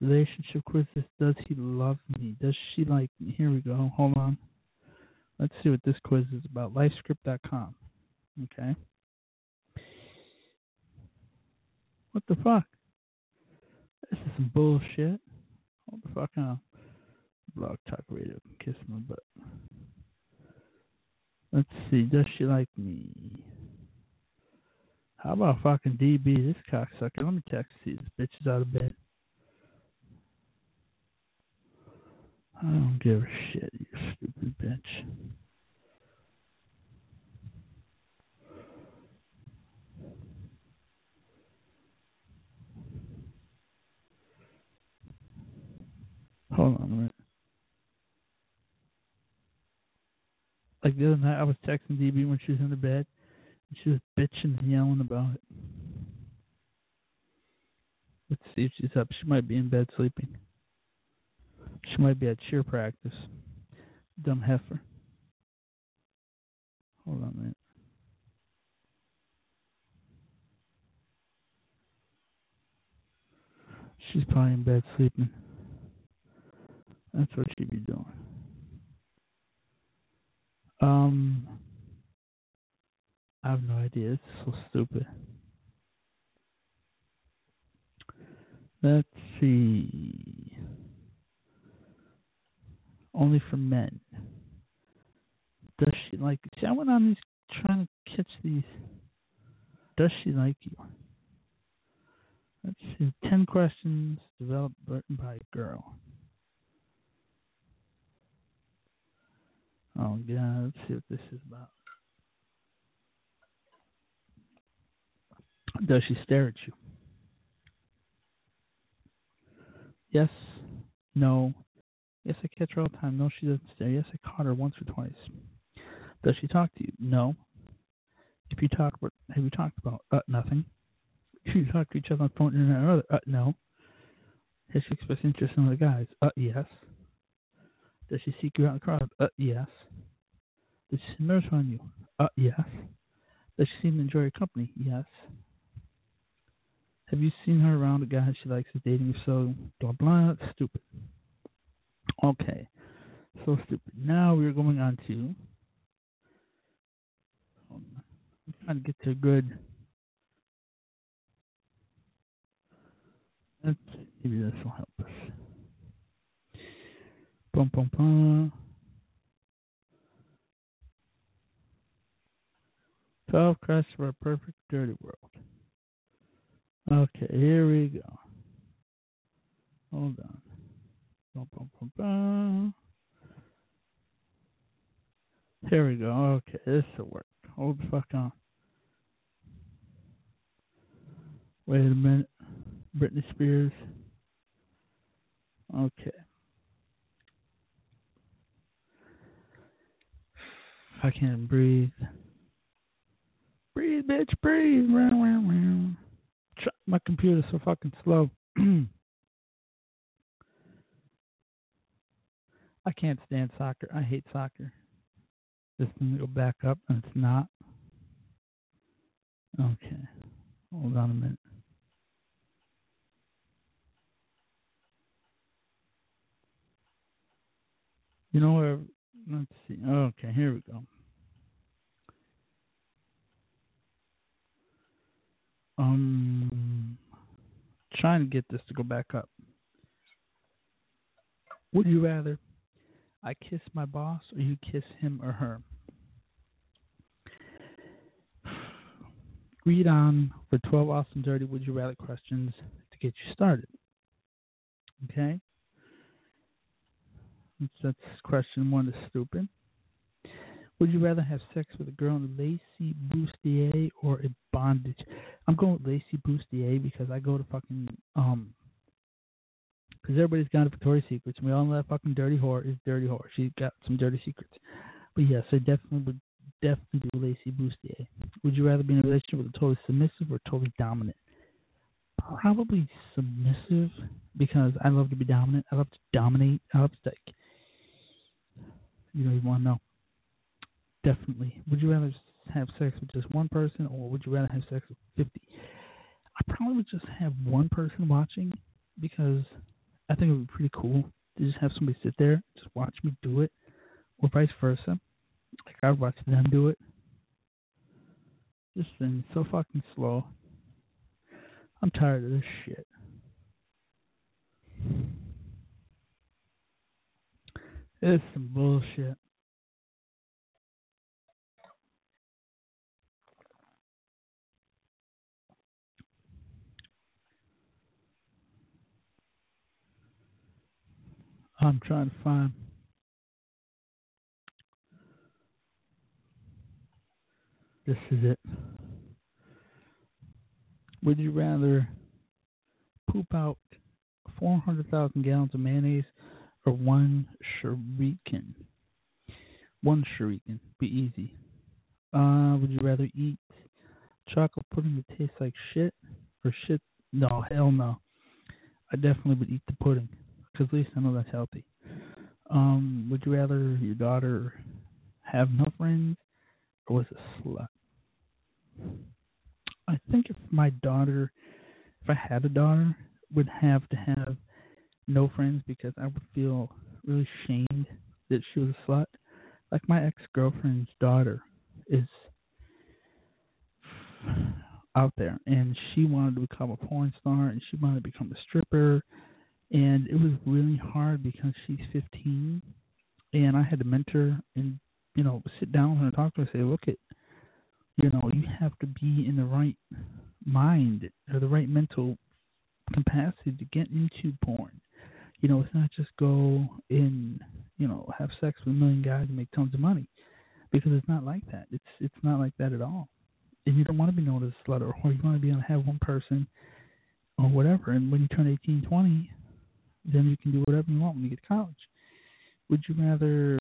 Relationship quizzes. Does he love me? Does she like me? Here we go. Hold on. Let's see what this quiz is about. Lifescript.com. Okay. What the fuck? This is some bullshit. Hold the fuck on. Blog Talk Radio. Kiss my butt. Let's see. Does she like me? How about fucking DB, this cocksucker? Let me text these bitches out of bed. I don't give a shit, you stupid bitch. Hold on a minute. Like the other night, I was texting DB when she was in the bed. She was bitching and yelling about it. Let's see if she's up. She might be in bed sleeping. She might be at cheer practice. Dumb heifer. Hold on a minute. She's probably in bed sleeping. That's what she'd be doing. I have no idea. It's so stupid. Let's see. Only for men. Does she like you? See, I went on these trying to catch these. Does she like you? Let's see. 10 questions developed by a girl. Oh, God. Let's see what this is about. Does she stare at you? Yes. No. Yes, I catch her all the time. No, she doesn't stare. Yes, I caught her once or twice. Does she talk to you? No. If you talk, have you talked about nothing? If you talk to each other on the phone, internet, or other, no. Has she expressed interest in other guys? Yes. Does she seek you out in the crowd? Yes. Does she nurse on you? Yes. Does she seem to enjoy your company? Yes. Have you seen her around a guy she likes is dating? If so, blah, blah, stupid. Okay, so stupid. Now we're going on to, I'm trying to get to a good, let's see, maybe this will help us. Pum, pum, pum. 12 questions for a perfect dirty world. Okay, here we go. Hold on. Here we go. Okay, this will work. Hold the fuck on. Wait a minute. Britney Spears. Okay. I can't breathe. Breathe, bitch, breathe. My computer's so fucking slow. I can't stand soccer. I hate soccer. This thing will back up, and it's not. Okay. Hold on a minute. You know where? Let's see. Okay, here we go. Trying to get this to go back up. Would you rather I kiss my boss or you kiss him or her? Read on for 12 Austin Dirty Would You Rather questions to get you started. Okay? That's question one is stupid. Would you rather have sex with a girl in Lacey Bustier or a bondage? I'm going with Lacey Bustier because I go to fucking because everybody's gone to Victoria's Secrets, and we all know that fucking dirty whore is dirty whore. She's got some dirty secrets. But yes, I definitely do Lacey Bustier. Would you rather be in a relationship with a totally submissive or totally dominant? Probably submissive, because I love to be dominant. I love to dominate. I love to, like, you don't even want to know. Definitely. Would you rather have sex with just one person, or would you rather have sex with 50? I probably would just have one person watching, because I think it would be pretty cool to just have somebody sit there, just watch me do it, or vice versa. Like, I'd watch them do it. This thing's so fucking slow. I'm tired of this shit. It's some bullshit. I'm trying to find this is it. Would you rather poop out 400,000 gallons of mayonnaise or one shuriken? Be easy. Would you rather eat chocolate pudding that tastes like shit or shit? No, hell no. I definitely would eat the pudding, because at least I know that's healthy. Would you rather your daughter have no friends or was a slut? I think if I had a daughter, would have to have no friends, because I would feel really shamed that she was a slut. Like, my ex-girlfriend's daughter is out there, and she wanted to become a porn star, and she wanted to become a stripper, and it was really hard because she's 15, and I had to mentor and, you know, sit down with her and talk to her and say, look, you know, you have to be in the right mind or the right mental capacity to get into porn. You know, it's not just go and, you know, have sex with a million guys and make tons of money, because it's not like that. It's not like that at all. And you don't want to be known as a slut, or you want to be able to have one person or whatever. And when you turn 18, 20, then you can do whatever you want when you get to college. Would you rather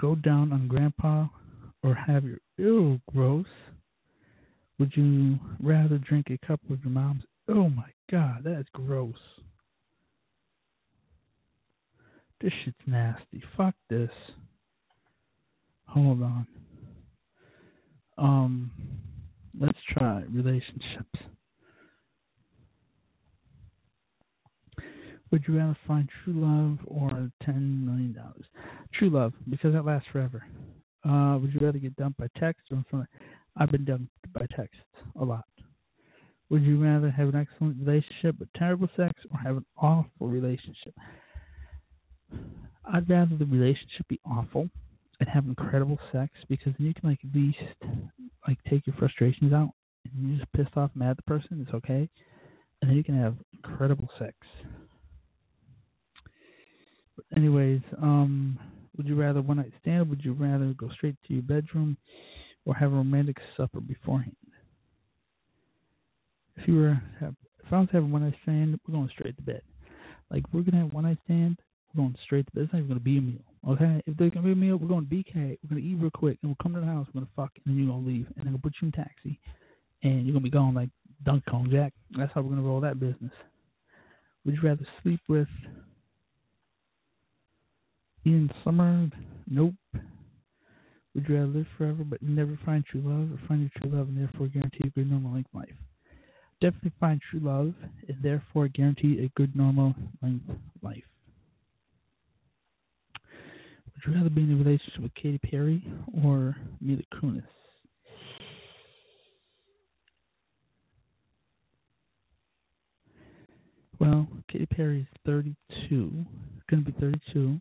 go down on grandpa or have your, ew, gross? Would you rather drink a cup of your mom's, oh my God, that's gross. This shit's nasty. Fuck this. Hold on. Let's try relationships. Would you rather find true love or $10 million? True love, because that lasts forever. Would you rather get dumped by text or in front of... I've been dumped by text a lot. Would you rather have an excellent relationship with terrible sex or have an awful relationship? I'd rather the relationship be awful and have incredible sex, because then you can, like, at least, like, take your frustrations out. And you're just pissed off, mad at the person, it's okay. And then you can have incredible sex. But anyways, would you rather one night stand? Would you rather go straight to your bedroom or have a romantic supper beforehand? If I was having one night stand, we're going straight to bed. Like, we're going to have one night stand, we're going straight to bed. It's not even going to be a meal, okay? If there's going to be a meal, we're going to BK. We're going to eat real quick, and we'll come to the house, we're going to fuck, and then you're going to leave, and then we'll put you in a taxi, and you're going to be gone like Dunk Kong Jack. That's how we're going to roll that business. Would you rather sleep with Ian Summer? Nope. Would you rather live forever but never find true love, or find your true love and therefore guarantee a good normal length life? Definitely find true love and therefore guarantee a good normal length life. Would you rather be in a relationship with Katy Perry or Mila Kunis? Well, Katy Perry is 32. Going to be 32.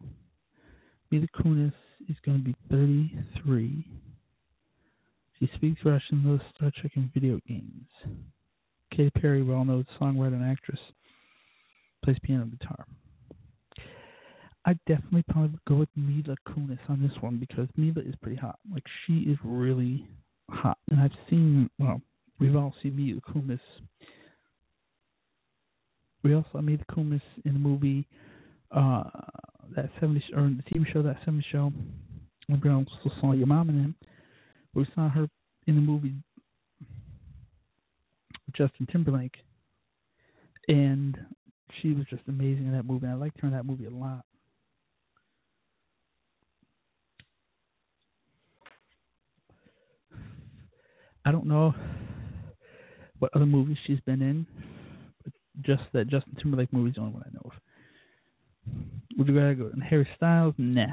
Mila Kunis is going to be 33. She speaks Russian, loves Star Trek and video games. Katy Perry, well-known songwriter and actress, plays piano and guitar. I definitely probably would go with Mila Kunis on this one, because Mila is pretty hot. Like, she is really hot. And we've all seen Mila Kunis. We also saw Mila Kunis in the movie, that 70s, or the TV show, That 70s Show. We also saw Your Mom and Him. We saw her in the movie with Justin Timberlake, and she was just amazing in that movie. I liked her in that movie a lot. I don't know what other movies she's been in, but Just that Justin Timberlake movie is the only one I know of. Would you rather go to Harry Styles? Nah.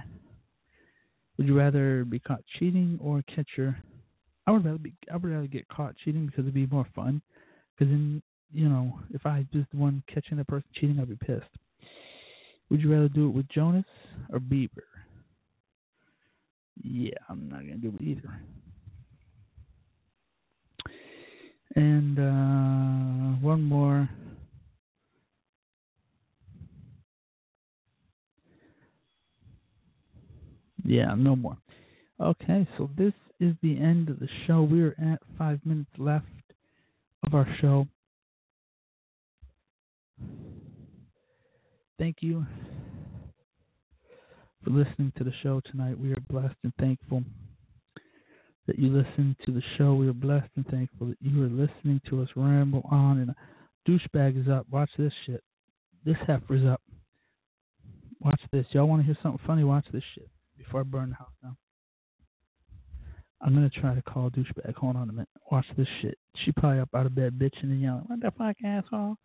Would you rather be caught cheating or catch your... I would rather get caught cheating because it'd be more fun. Because then, you know, if I was the one catching the person cheating, I'd be pissed. Would you rather do it with Jonas or Bieber? Yeah, I'm not going to do it either. And one more. Yeah, no more. Okay, so this is the end of the show. We're at 5 minutes left of our show. Thank you for listening to the show tonight. We are blessed and thankful that you listen to the show. We are blessed and thankful that you are listening to us ramble on. And a douchebag is up. Watch this shit. This heifer's up. Watch this. Y'all want to hear something funny? Watch this shit before I burn the house down. I'm going to try to call douchebag. Hold on a minute. Watch this shit. She probably up out of bed bitching and yelling, "What the fuck, asshole?"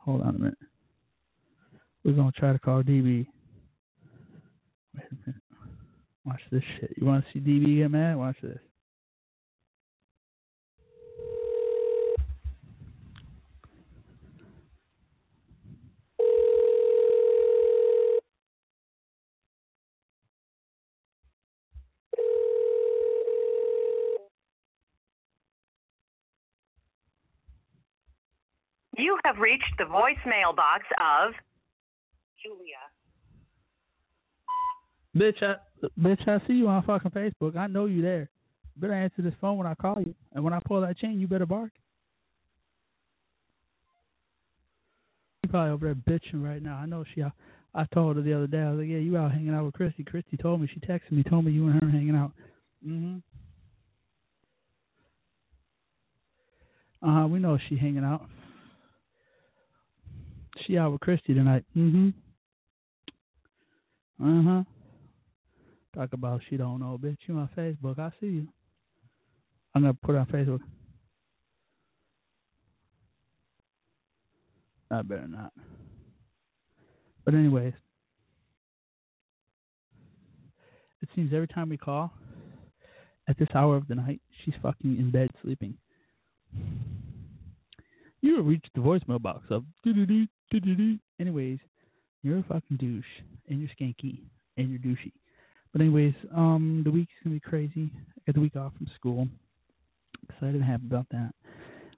Hold on a minute. We're going to try to call DB. Wait a minute. Watch this shit. You want to see DB get mad? Watch this. You have reached the voicemail box of Julia. Bitch, I see you on fucking Facebook. I know you there. Better answer this phone when I call you. And when I pull that chain, you better bark. She probably over there bitching right now. I know she. I told her the other day. I was like, yeah, you out hanging out with Christy. Christy told me. She texted me, told me you and her hanging out. We know she hanging out. She out with Christy tonight. Talk about she don't know, bitch. You on Facebook. I see you. I'm going to put it on Facebook. I better not. But anyways, it seems every time we call, at this hour of the night, she's fucking in bed sleeping. You have reached the voicemail box of doo-doo-doo, doo-doo-doo. Anyways, you're a fucking douche, and you're skanky, and you're douchey. But anyways, the week's going to be crazy. I got the week off from school. Excited and happy about that.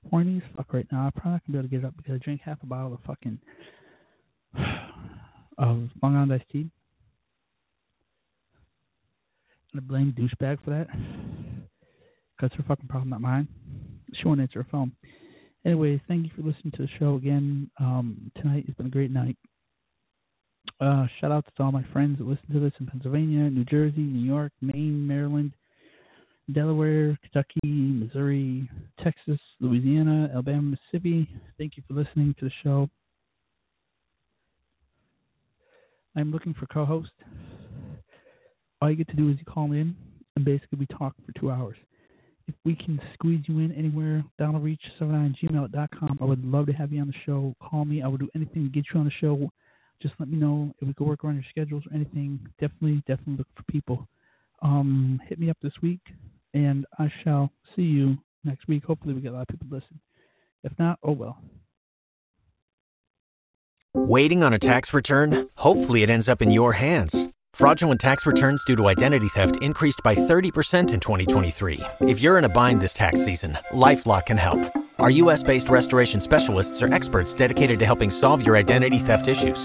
Horny as fuck right now. I'm probably not going to be able to get up because I drank half a bottle of fucking of Long Island iced tea. And I blame douchebag for that. Because her fucking problem, not mine. She won't answer her phone. Anyways, thank you for listening to the show again. Tonight has been a great night. Shout out to all my friends that listen to this in Pennsylvania, New Jersey, New York, Maine, Maryland, Delaware, Kentucky, Missouri, Texas, Louisiana, Alabama, Mississippi. Thank you for listening to the show. I'm looking for co-host. All you get to do is you call in and basically we talk for 2 hours. If we can squeeze you in anywhere, DonaldReach79@gmail.com. I would love to have you on the show. Call me. I would do anything to get you on the show. Just let me know if we could work around your schedules or anything. Definitely look for people. Hit me up this week, and I shall see you next week. Hopefully we get a lot of people to listen. If not, oh well. Waiting on a tax return? Hopefully it ends up in your hands. Fraudulent tax returns due to identity theft increased by 30% in 2023. If you're in a bind this tax season, LifeLock can help. Our U.S.-based restoration specialists are experts dedicated to helping solve your identity theft issues.